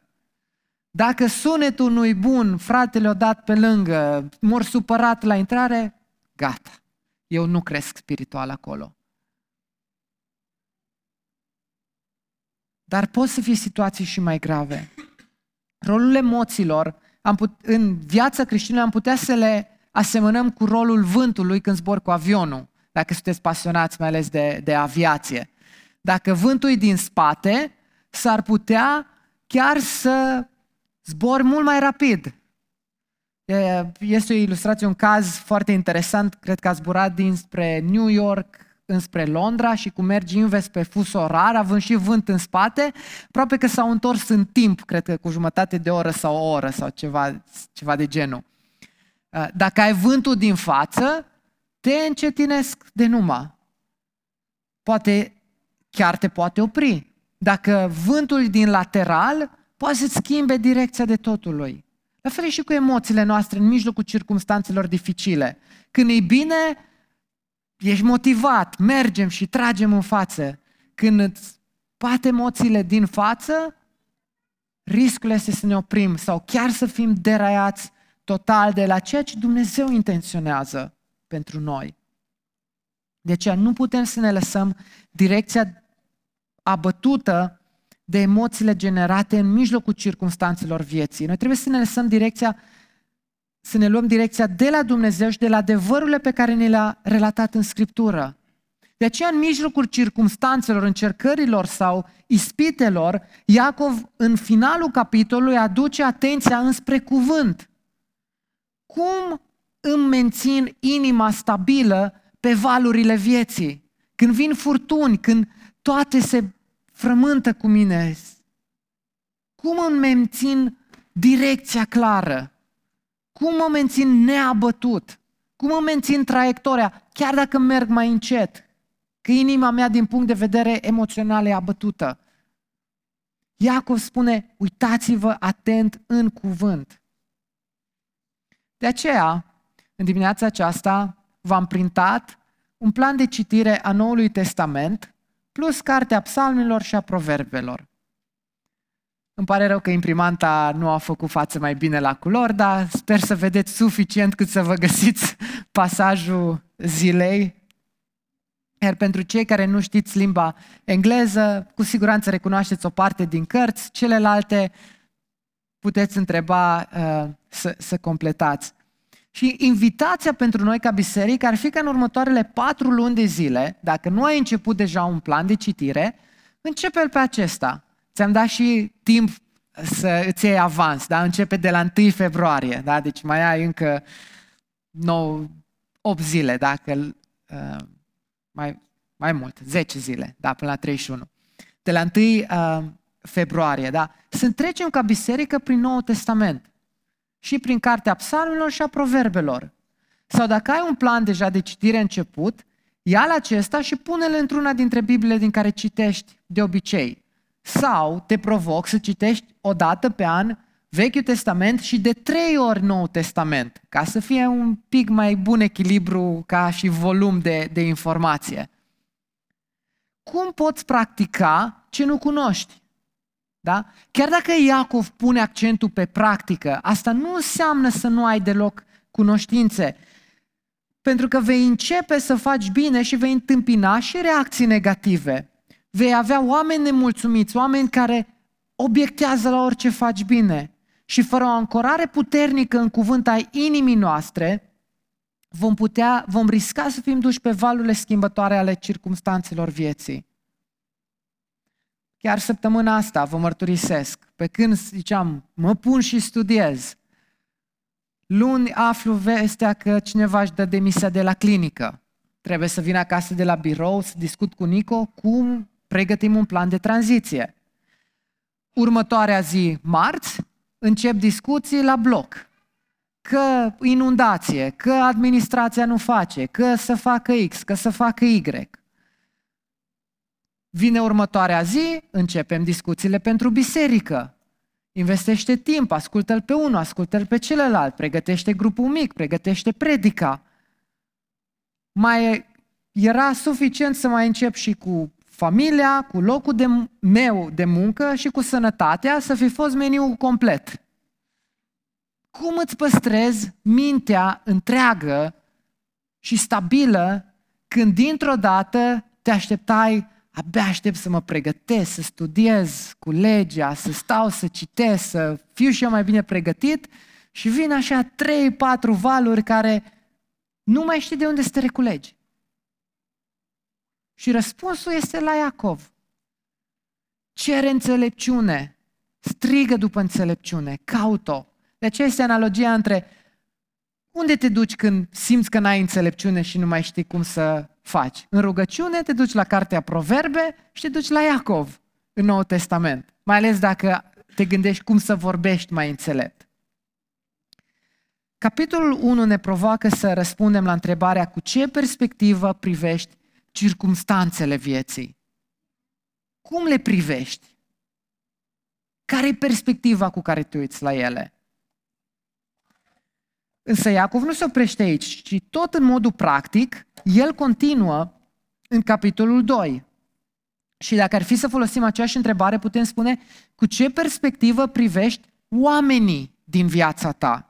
Dacă sunetul nu-i bun, fratele o dat pe lângă, mor supărat la intrare, gata, eu nu cresc spiritual acolo. Dar pot să fie situații și mai grave. Rolul emoțiilor am put, în viața creștină am putea să le asemănăm cu rolul vântului când zbor cu avionul, dacă sunteți pasionați mai ales de, de aviație. Dacă vântul e din spate, s-ar putea chiar să zbori mult mai rapid. Este o ilustrație, un caz foarte interesant, cred că a zburat dinspre New York înspre Londra și cum mergi invers pe fus orar, având și vânt în spate, aproape că s-au întors în timp, cred că cu jumătate de oră sau o oră sau ceva, ceva de genul. Dacă ai vântul din față, te încetinesc de numai. Poate chiar te poate opri. Dacă vântul din lateral, poate să-ți schimbe direcția de totul lui. La fel și cu emoțiile noastre în mijlocul circumstanțelor dificile. Când e bine, ești motivat, mergem și tragem în față. Când îți bate emoțiile din față, riscul este să ne oprim sau chiar să fim deraiați total de la ceea ce Dumnezeu intenționează pentru noi. De aceea nu putem să ne lăsăm direcția abătută de emoțiile generate în mijlocul circumstanțelor vieții. Noi trebuie să ne lăsăm direcția, să ne luăm direcția de la Dumnezeu și de la adevărurile pe care ne le-a relatat în Scriptură. De aceea, în mijlocul circumstanțelor, încercărilor sau ispitelor, Iacov, în finalul capitolului, aduce atenția înspre cuvânt. Cum îmi mențin inima stabilă pe valurile vieții? Când vin furtuni, când toate se frământă cu mine, cum îmi mențin direcția clară? Cum mă mențin neabătut? Cum mă mențin traiectoria? Chiar dacă merg mai încet, că inima mea din punct de vedere emoțional e abătută. Iacov spune, uitați-vă atent în cuvânt. De aceea, în dimineața aceasta, v-am printat un plan de citire a Noului Testament, plus cartea Psalmilor și a Proverbelor. Îmi pare rău că imprimanta nu a făcut față mai bine la culori, dar sper să vedeți suficient cât să vă găsiți pasajul zilei. Iar pentru cei care nu știți limba engleză, cu siguranță recunoașteți o parte din cărți, celelalte puteți întreba uh, să, să completați. Și invitația pentru noi ca biserică ar fi ca în următoarele patru luni de zile, dacă nu ai început deja un plan de citire, începe-l pe acesta. Ți-am dat și timp să îți iei avans, da? Începe de la întâi februarie, da? Deci mai ai încă nouă, opt zile, dacă uh, mai, mai mult, zece zile, da? Până la treizeci și unu. De la întâi februarie, da? Să trecem ca biserică prin Noul Testament și prin cartea Psalmilor și a Proverbelor. Sau dacă ai un plan deja de citire început, ia-l acesta și pune-l într-una dintre Bibliile din care citești de obicei. Sau te provoc să citești o dată pe an Vechiul Testament și de trei ori Noul Testament, ca să fie un pic mai bun echilibru ca și volum de, de informație. Cum poți practica ce nu cunoști? Da? Chiar dacă Iacov pune accentul pe practică, asta nu înseamnă să nu ai deloc cunoștințe, pentru că vei începe să faci bine și vei întâmpina și reacții negative. Vei avea oameni nemulțumiți, oameni care obiectează la orice faci bine. Și fără o ancorare puternică în cuvânt ai inimii noastre, vom putea, vom risca să fim duși pe valurile schimbătoare ale circumstanțelor vieții. Chiar săptămâna asta vă mărturisesc, pe când ziceam, mă pun și studiez, luni aflu vestea că cineva își dă demisia de la clinică. Trebuie să vin acasă de la birou, să discut cu Nico cum pregătim un plan de tranziție. Următoarea zi, marți, încep discuții la bloc. Că inundație, că administrația nu face, că să facă X, că să facă Y. Vine următoarea zi, începem discuțiile pentru biserică. Investește timp, ascultă-l pe unul, ascultă-l pe celălalt, pregătește grupul mic, pregătește predica. Mai era suficient să mai încep și cu familia, cu locul de, meu de muncă și cu sănătatea, să fi fost meniul complet. Cum îți păstrezi mintea întreagă și stabilă când dintr-o dată te așteptai abia aștept să mă pregătesc, să studiez cu legea, să stau să citesc, să fiu și eu mai bine pregătit și vin așa trei, patru valuri care nu mai știi de unde să te reculegi. Și răspunsul este la Iacov. Cere înțelepciune, strigă după înțelepciune, caut-o. De aceea este analogia între unde te duci când simți că n-ai înțelepciune și nu mai știi cum să faci. În rugăciune te duci la cartea Proverbe și te duci la Iacov în Noul Testament, mai ales dacă te gândești cum să vorbești mai înțelept. Capitolul unu ne provoacă să răspundem la întrebarea cu ce perspectivă privești circumstanțele vieții. Cum le privești? Care e perspectiva cu care te uiți la ele? Însă Iacov nu se oprește aici, ci tot în modul practic, el continuă în capitolul doi. Și dacă ar fi să folosim aceeași întrebare, putem spune, cu ce perspectivă privești oamenii din viața ta?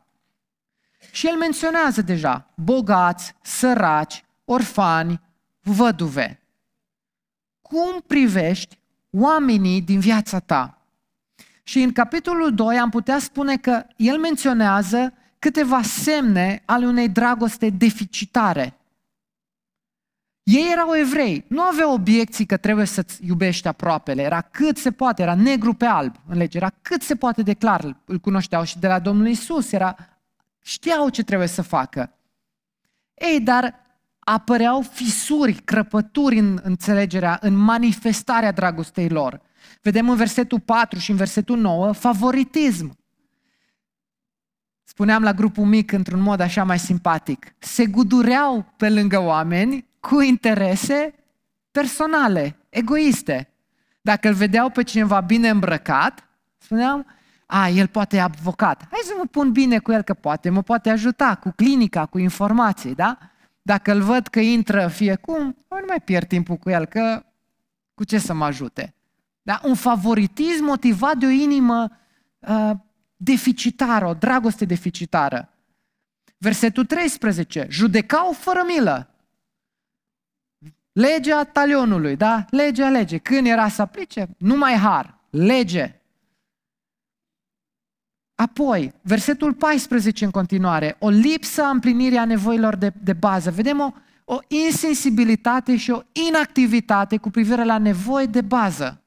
Și el menționează deja, bogați, săraci, orfani, văduve. Cum privești oamenii din viața ta? Și în capitolul doi am putea spune că el menționează câteva semne ale unei dragoste deficitare. Ei erau evrei, nu aveau obiecții că trebuie să-ți iubești aproapele, era cât se poate, era negru pe alb în lege, era cât se poate de clar, îl cunoșteau și de la Domnul Iisus, era, știau ce trebuie să facă. Ei, dar apăreau fisuri, crăpături în înțelegerea, în manifestarea dragostei lor. Vedem în versetul patru și în versetul nouă favoritism. Spuneam la grupul mic într-un mod așa mai simpatic. Se gudureau pe lângă oameni cu interese personale, egoiste. Dacă îl vedeau pe cineva bine îmbrăcat, spuneam, a, el poate e avocat. Hai să mă pun bine cu el, că poate mă poate ajuta cu clinica, cu informații, da? Dacă îl văd că intră fiecum, nu mai pierd timpul cu el, că cu ce să mă ajute? Da? Un favoritism motivat de o inimă uh, deficitară, o dragoste deficitară. Versetul treisprezece, judecau fără milă. Legea talionului, da? Legea, lege. Când era să aplice? Numai har. Lege. Apoi, versetul paisprezece în continuare, o lipsă a împlinirii a nevoilor de, de bază. Vedem o, o insensibilitate și o inactivitate cu privire la nevoi de bază.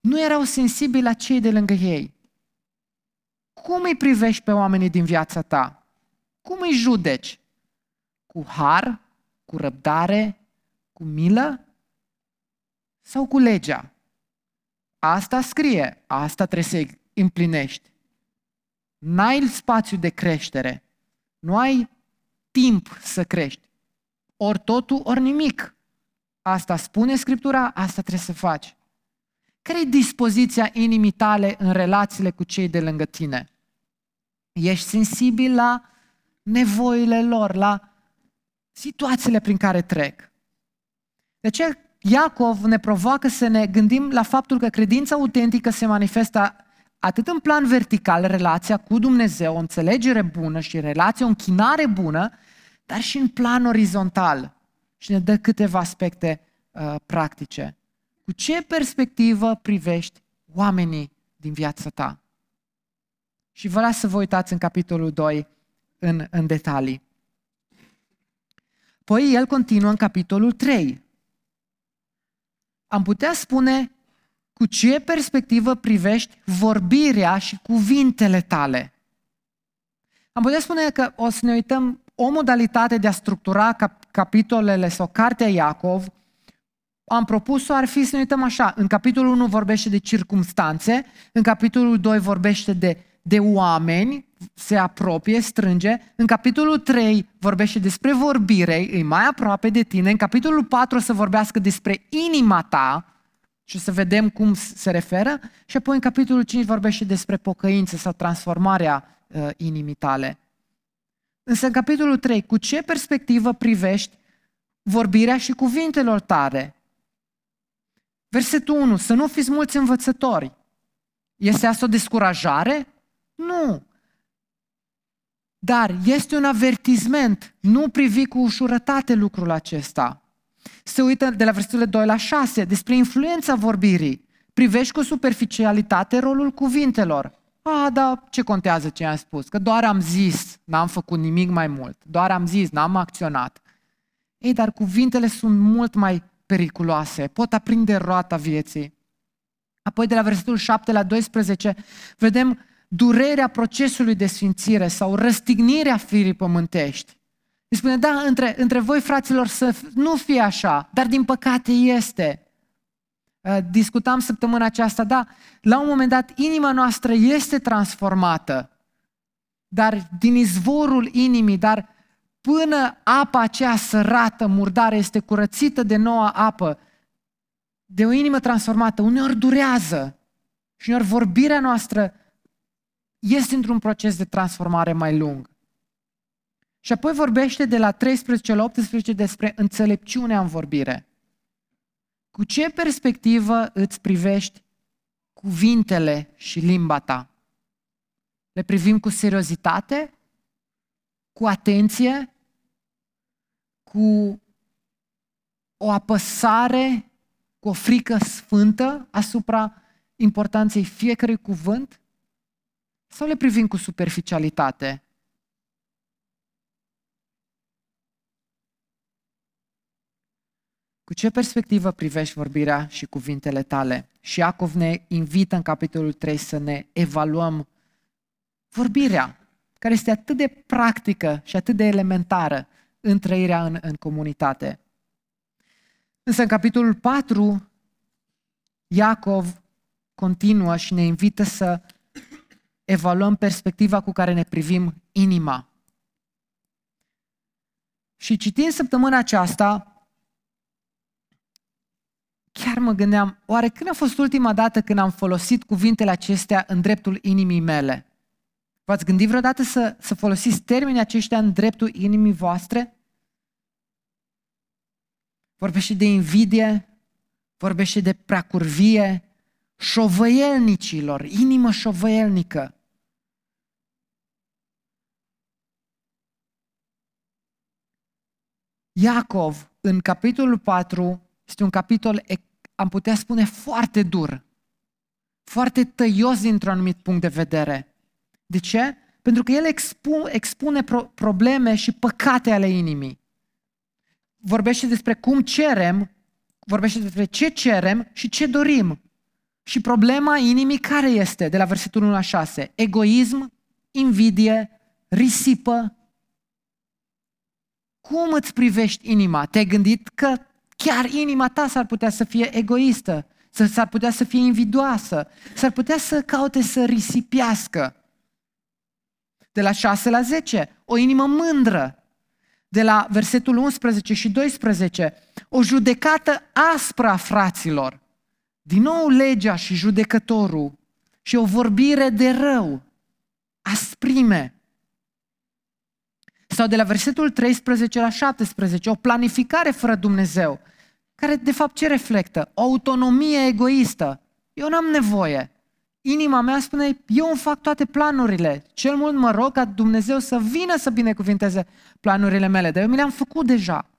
Nu erau sensibili la cei de lângă ei. Cum îi privești pe oamenii din viața ta? Cum îi judeci? Cu har? Cu răbdare? Cu milă? Sau cu legea? Asta scrie, asta trebuie să împlinești. N-ai spațiu de creștere. Nu ai timp să crești. Ori totul, ori nimic. Asta spune Scriptura, asta trebuie să faci. Care e dispoziția inimii tale în relațiile cu cei de lângă tine? Ești sensibil la nevoile lor, la situațiile prin care trec. De ce Iacov ne provoacă să ne gândim la faptul că credința autentică se manifestă atât în plan vertical, relația cu Dumnezeu, o înțelegere bună și relație, o închinare bună, dar și în plan orizontal. Și ne dă câteva aspecte uh, practice. Cu ce perspectivă privești oamenii din viața ta? Și vă las să vă uitați în capitolul doi în, în detalii. Păi el continuă în capitolul trei. Am putea spune cu ce perspectivă privești vorbirea și cuvintele tale. Am putea spune că o să ne uităm o modalitate de a structura cap- capitolele sau cartea Iacov. Am propus-o ar fi să ne uităm așa. În capitolul unu vorbește de circumstanțe, în capitolul doi vorbește de, de oameni, se apropie, strânge. În capitolul trei vorbește despre vorbire, e mai aproape de tine. În capitolul patru o să vorbească despre inima ta și o să vedem cum se referă. Și apoi în capitolul cinci vorbește despre pocăință sau transformarea uh, inimii tale. Însă în capitolul trei, cu ce perspectivă privești vorbirea și cuvintelor tale? Versetul unu, să nu fiți mulți învățători. Este asta o descurajare? Nu. Dar este un avertisment, nu privi cu ușurătate lucrul acesta. Se uită de la versetul doi la șase despre influența vorbirii. Privești cu superficialitate rolul cuvintelor. A, da, ce contează ce am spus? Că doar am zis, n-am făcut nimic mai mult. Doar am zis, n-am acționat. Ei, dar cuvintele sunt mult mai periculoase. Pot aprinde roata vieții. Apoi de la versetul șapte la doisprezece vedem durerea procesului de sfințire sau răstignirea firii pământești. Îi spune, da, între, între voi, fraților, să nu fie așa, dar din păcate este. Discutam săptămâna aceasta, da, la un moment dat inima noastră este transformată, dar din izvorul inimii, dar până apa aceea sărată, murdară, este curățită de noua apă, de o inimă transformată, uneori durează și uneori vorbirea noastră este într-un proces de transformare mai lung. Și apoi vorbește de la treisprezece la optsprezece despre înțelepciunea în vorbire. Cu ce perspectivă îți privești cuvintele și limba ta? Le privim cu seriozitate? Cu atenție? Cu o apăsare? Cu o frică sfântă asupra importanței fiecărui cuvânt? Sau le privim cu superficialitate? Cu ce perspectivă privești vorbirea și cuvintele tale? Și Iacov ne invită în capitolul trei să ne evaluăm vorbirea, care este atât de practică și atât de elementară în trăirea în, în comunitate. Însă în capitolul patru, Iacov continuă și ne invită să evaluăm perspectiva cu care ne privim inima. Și citind săptămâna aceasta, chiar mă gândeam, oare când a fost ultima dată când am folosit cuvintele acestea în dreptul inimii mele? V-ați gândit vreodată să, să folosiți termenii aceștia în dreptul inimii voastre? Vorbește de invidie, vorbește de preacurvie, șovăielnicilor, inimă șovăielnică. Iacov, în capitolul patru, este un capitol, am putea spune, foarte dur, foarte tăios dintr-un anumit punct de vedere. De ce? Pentru că el expu, expune pro, probleme și păcate ale inimii. Vorbește despre cum cerem, vorbește despre ce cerem și ce dorim. Și problema inimii care este? De la versetul unu la șase. Egoism, invidie, risipă. Cum îți privești inima? Te-ai gândit că chiar inima ta s-ar putea să fie egoistă, să, s-ar putea să fie invidioasă, s-ar putea să caute să risipească. De la șase la zece, o inimă mândră. De la versetul unsprezece și doisprezece, o judecată aspră a fraților. Din nou legea și judecătorul și o vorbire de rău, asprime. Sau de la versetul treisprezece la șaptesprezece, o planificare fără Dumnezeu, care de fapt ce reflectă? O autonomie egoistă. Eu n-am nevoie. Inima mea spune, eu îmi fac toate planurile. Cel mult mă rog ca Dumnezeu să vină să binecuvinteze planurile mele, dar eu mi le-am făcut deja.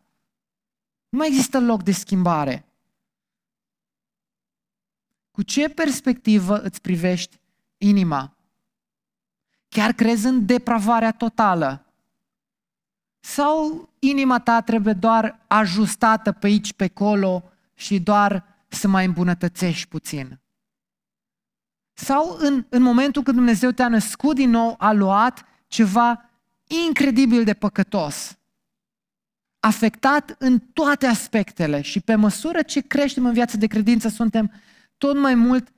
Nu mai există loc de schimbare. Cu ce perspectivă îți privești inima? Chiar crezi în depravarea totală? Sau inima ta trebuie doar ajustată pe aici, pe acolo și doar să mai îmbunătățești puțin? Sau în, în momentul când Dumnezeu te-a născut din nou, a luat ceva incredibil de păcătos, afectat în toate aspectele și pe măsură ce creștem în viața de credință suntem tot mai mult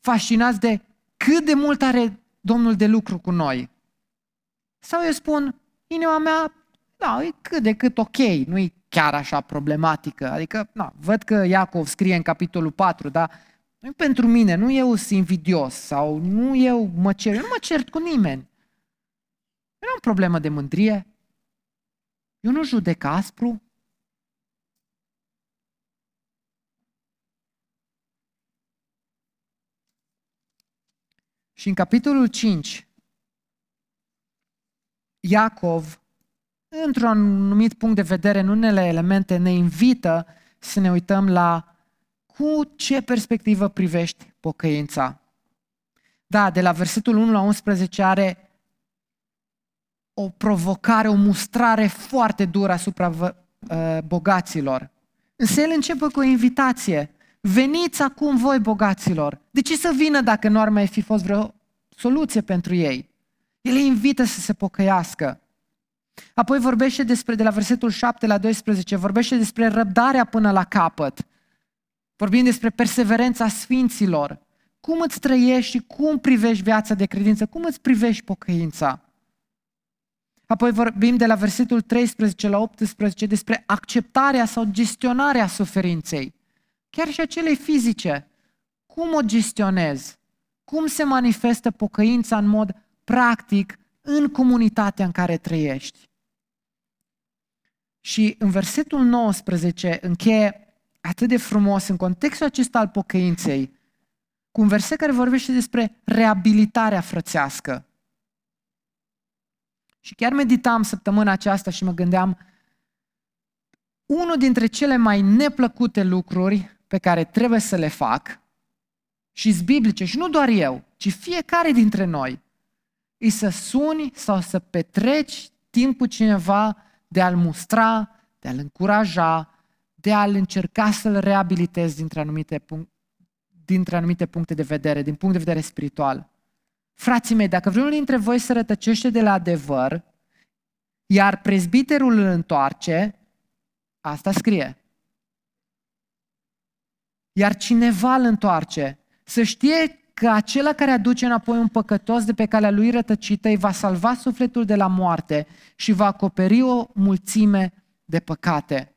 fascinați de cât de mult are Domnul de lucru cu noi. Sau eu spun, inima mea, da, e cât de cât ok, nu e chiar așa problematică. Adică, na, văd că Iacov scrie în capitolul patru, dar nu pentru mine, nu eu sunt invidios sau nu eu mă cer, eu nu mă cert cu nimeni. Eu nu am problemă de mândrie. Eu nu judec aspru. Și în capitolul cinci, Iacov într-un anumit punct de vedere, în unele elemente, ne invită să ne uităm la cu ce perspectivă privești pocăința. Da, de la versetul unu la unsprezece are o provocare, o mustrare foarte dură asupra uh, bogaților. Însă el începe cu o invitație. Veniți acum voi, bogaților. De ce să vină dacă nu ar mai fi fost vreo soluție pentru ei? El îi invită să se pocăiască. Apoi vorbește despre, de la versetul șapte la doisprezece, vorbește despre răbdarea până la capăt. Vorbim despre perseverența sfinților. Cum îți trăiești și cum privești viața de credință? Cum îți privești pocăința? Apoi vorbim de la versetul treisprezece la optsprezece despre acceptarea sau gestionarea suferinței. Chiar și acele fizice. Cum o gestionezi? Cum se manifestă pocăința în mod practic în comunitatea în care trăiești? Și în versetul nouăsprezece încheie atât de frumos în contextul acesta al pocăinței, cu un verset care vorbește despre reabilitarea frățească. Și chiar meditam săptămâna aceasta și mă gândeam, unul dintre cele mai neplăcute lucruri pe care trebuie să le fac, și-s biblice, și nu doar eu, ci fiecare dintre noi, e să suni sau să petreci timp cu cineva de a-l mustra, de a-l încuraja, de a-l încerca să-l reabilitezi dintre anumite, punct, dintre anumite puncte de vedere, din punct de vedere spiritual. Frații mei, dacă vreunul dintre voi se rătăcește de la adevăr, iar prezbiterul îl întoarce, asta scrie, iar cineva îl întoarce, să știe că acela care aduce înapoi un păcătos de pe calea lui rătăcită îi va salva sufletul de la moarte și va acoperi o mulțime de păcate.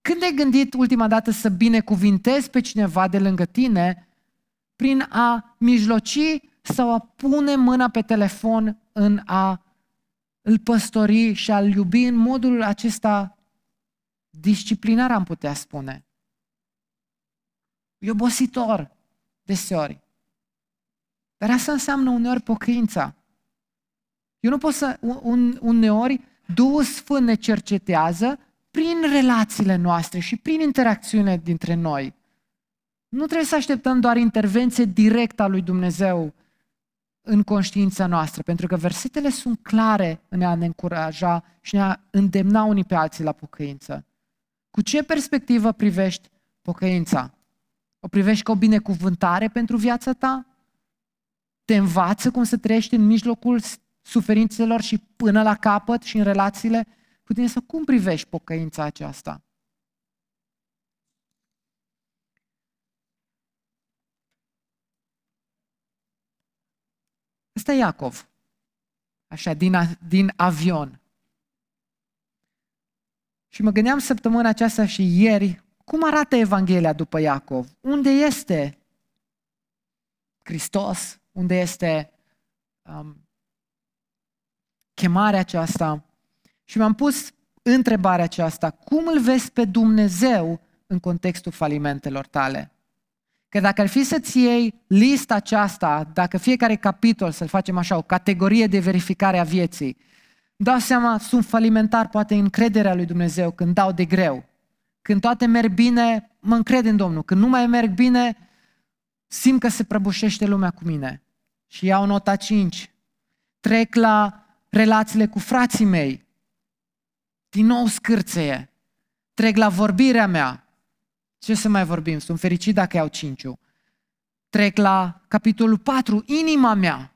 Când ai gândit ultima dată să binecuvintezi pe cineva de lângă tine prin a mijloci sau a pune mâna pe telefon în a îl păstori și a-l iubi în modul acesta disciplinar, am putea spune? E obositor deseori. Dar asta înseamnă uneori pocăința. Eu nu pot să... Un, uneori Duhul Sfânt ne cercetează prin relațiile noastre și prin interacțiune dintre noi. Nu trebuie să așteptăm doar intervenție directă a lui Dumnezeu în conștiința noastră, pentru că versetele sunt clare în a ne încuraja și în a îndemna unii pe alții la pocăință. Cu ce perspectivă privești pocăința? O privești ca o binecuvântare pentru viața ta? Te învață cum să trăiești în mijlocul suferințelor și până la capăt și în relațiile cu tine? Sau cum privești pocăința aceasta? Ăsta e Iacov, așa, din, din avion. Și mă gândeam săptămâna aceasta și ieri, cum arată Evanghelia după Iacov? Unde este Hristos? Unde este um, chemarea aceasta? Și mi-am pus întrebarea aceasta, cum îl vezi pe Dumnezeu în contextul falimentelor tale? Că dacă ar fi să-ți iei lista aceasta, dacă fiecare capitol să-l facem așa, o categorie de verificare a vieții, dau seama, sunt falimentar poate în crederea lui Dumnezeu când dau de greu. Când toate merg bine, mă încred în Domnul. Când nu mai merg bine, simt că se prăbușește lumea cu mine. Și iau nota cinci. Trec la relațiile cu frații mei. Din nou scârțeie. Trec la vorbirea mea. Ce să mai vorbim? Sunt fericit dacă iau cinciu. Trec la capitolul patru, inima mea.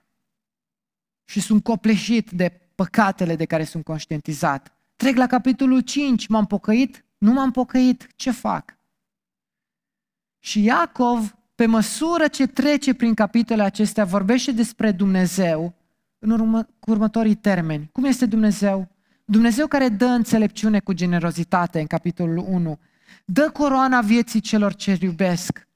Și sunt copleșit de păcatele de care sunt conștientizat. Trec la capitolul cinci, m-am pocăit? Nu m-am pocăit, ce fac? Și Iacov, pe măsură ce trece prin capitolele acestea, vorbește despre Dumnezeu în urmă, cu următorii termeni. Cum este Dumnezeu? Dumnezeu care dă înțelepciune cu generozitate în capitolul unu. Dă coroana vieții celor ce iubesc.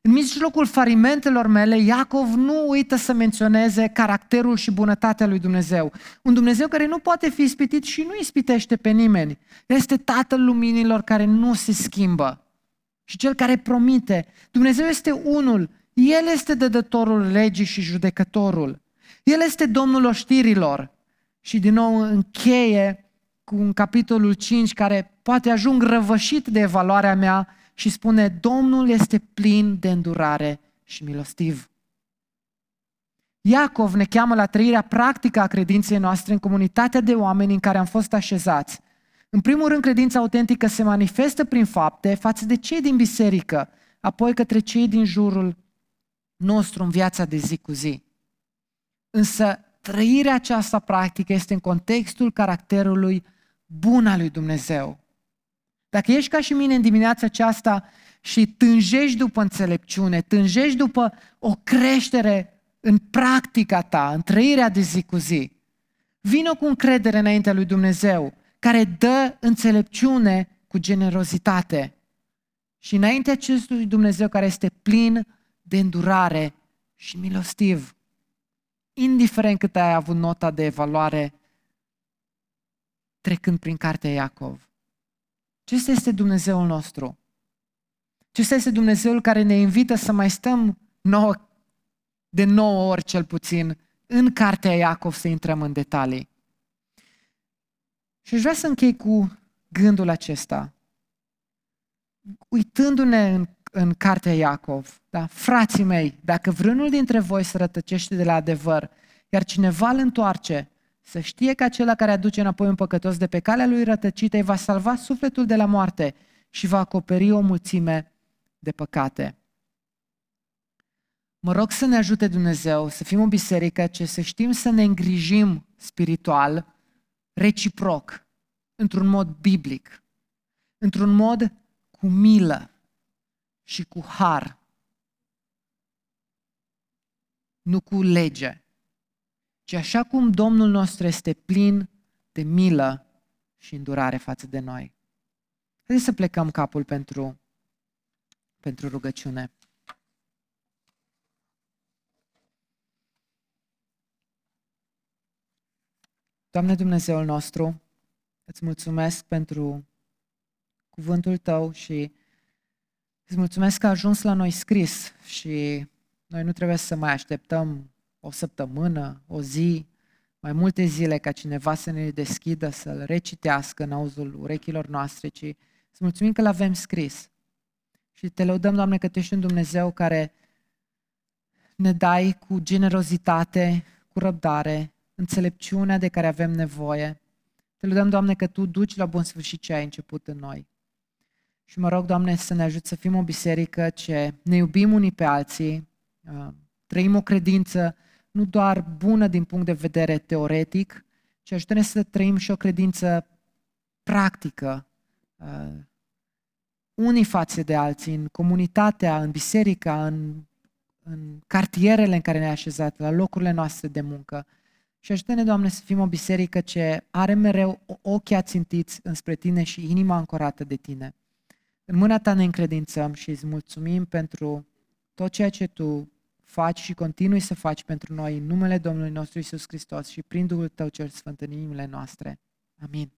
În mijlocul falimentelor mele, Iacov nu uită să menționeze caracterul și bunătatea lui Dumnezeu. Un Dumnezeu care nu poate fi ispitit și nu ispitește pe nimeni. Este Tatăl luminilor care nu se schimbă și Cel care promite. Dumnezeu este unul, El este dădătorul legii și judecătorul. El este Domnul oștirilor. Și din nou încheie cu capitolul cinci, care poate ajung răvășit de evaluarea mea și spune: Domnul este plin de îndurare și milostiv. Iacov ne cheamă la trăirea practică a credinței noastre în comunitatea de oameni în care am fost așezați. În primul rând, credința autentică se manifestă prin fapte față de cei din biserică, apoi către cei din jurul nostru în viața de zi cu zi. Însă trăirea aceasta practică este în contextul caracterului bun al lui Dumnezeu. Dacă ești ca și mine în dimineața aceasta și tânjești după înțelepciune, tânjești după o creștere în practica ta, în trăirea de zi cu zi, vină cu încredere înaintea lui Dumnezeu, care dă înțelepciune cu generozitate. Și înaintea acestui Dumnezeu care este plin de îndurare și milostiv, indiferent cât ai avut nota de evaluare trecând prin cartea Iacov. Acesta este Dumnezeul nostru. Acesta este Dumnezeul care ne invită să mai stăm nouă, de nouă ori cel puțin în cartea Iacov să intrăm în detalii. Și aș vrea să închei cu gândul acesta, uitându-ne în, în cartea Iacov, da? Frații mei, dacă vreunul dintre voi se rătăcește de la adevăr, iar cineva îl întoarce, să știe că acela care aduce înapoi un păcătos de pe calea lui rătăcită îi va salva sufletul de la moarte și va acoperi o mulțime de păcate. Mă rog să ne ajute Dumnezeu să fim o biserică ce să știm să ne îngrijim spiritual, reciproc, într-un mod biblic, într-un mod cu milă și cu har, nu cu lege, ci așa cum Domnul nostru este plin de milă și îndurare față de noi. Haideți să plecăm capul pentru, pentru rugăciune. Doamne Dumnezeul nostru, îți mulțumesc pentru cuvântul Tău și îți mulțumesc că a ajuns la noi scris și noi nu trebuie să mai așteptăm o săptămână, o zi, mai multe zile ca cineva să ne deschidă, să-l recitească în auzul urechilor noastre, ci îți mulțumim că l-avem scris. Și te lăudăm, Doamne, că Tu ești un Dumnezeu care ne dai cu generozitate, cu răbdare, înțelepciunea de care avem nevoie. Te lăudăm, Doamne, că Tu duci la bun sfârșit ce ai început în noi. Și mă rog, Doamne, să ne ajut să fim o biserică ce ne iubim unii pe alții, trăim o credință nu doar bună din punct de vedere teoretic, ci ajută-ne să trăim și o credință practică, unii față de alții, în comunitatea, în biserica, în, în cartierele în care ne-ai așezat, la locurile noastre de muncă. Și ajută-ne, Doamne, să fim o biserică ce are mereu ochii ațintiți înspre Tine și inima ancorată de Tine. În mâna Ta ne încredințăm și îți mulțumim pentru tot ceea ce Tu faci și continui să faci pentru noi, în numele Domnului nostru Iisus Hristos și prin Duhul Tău cel Sfânt în inimile noastre. Amin.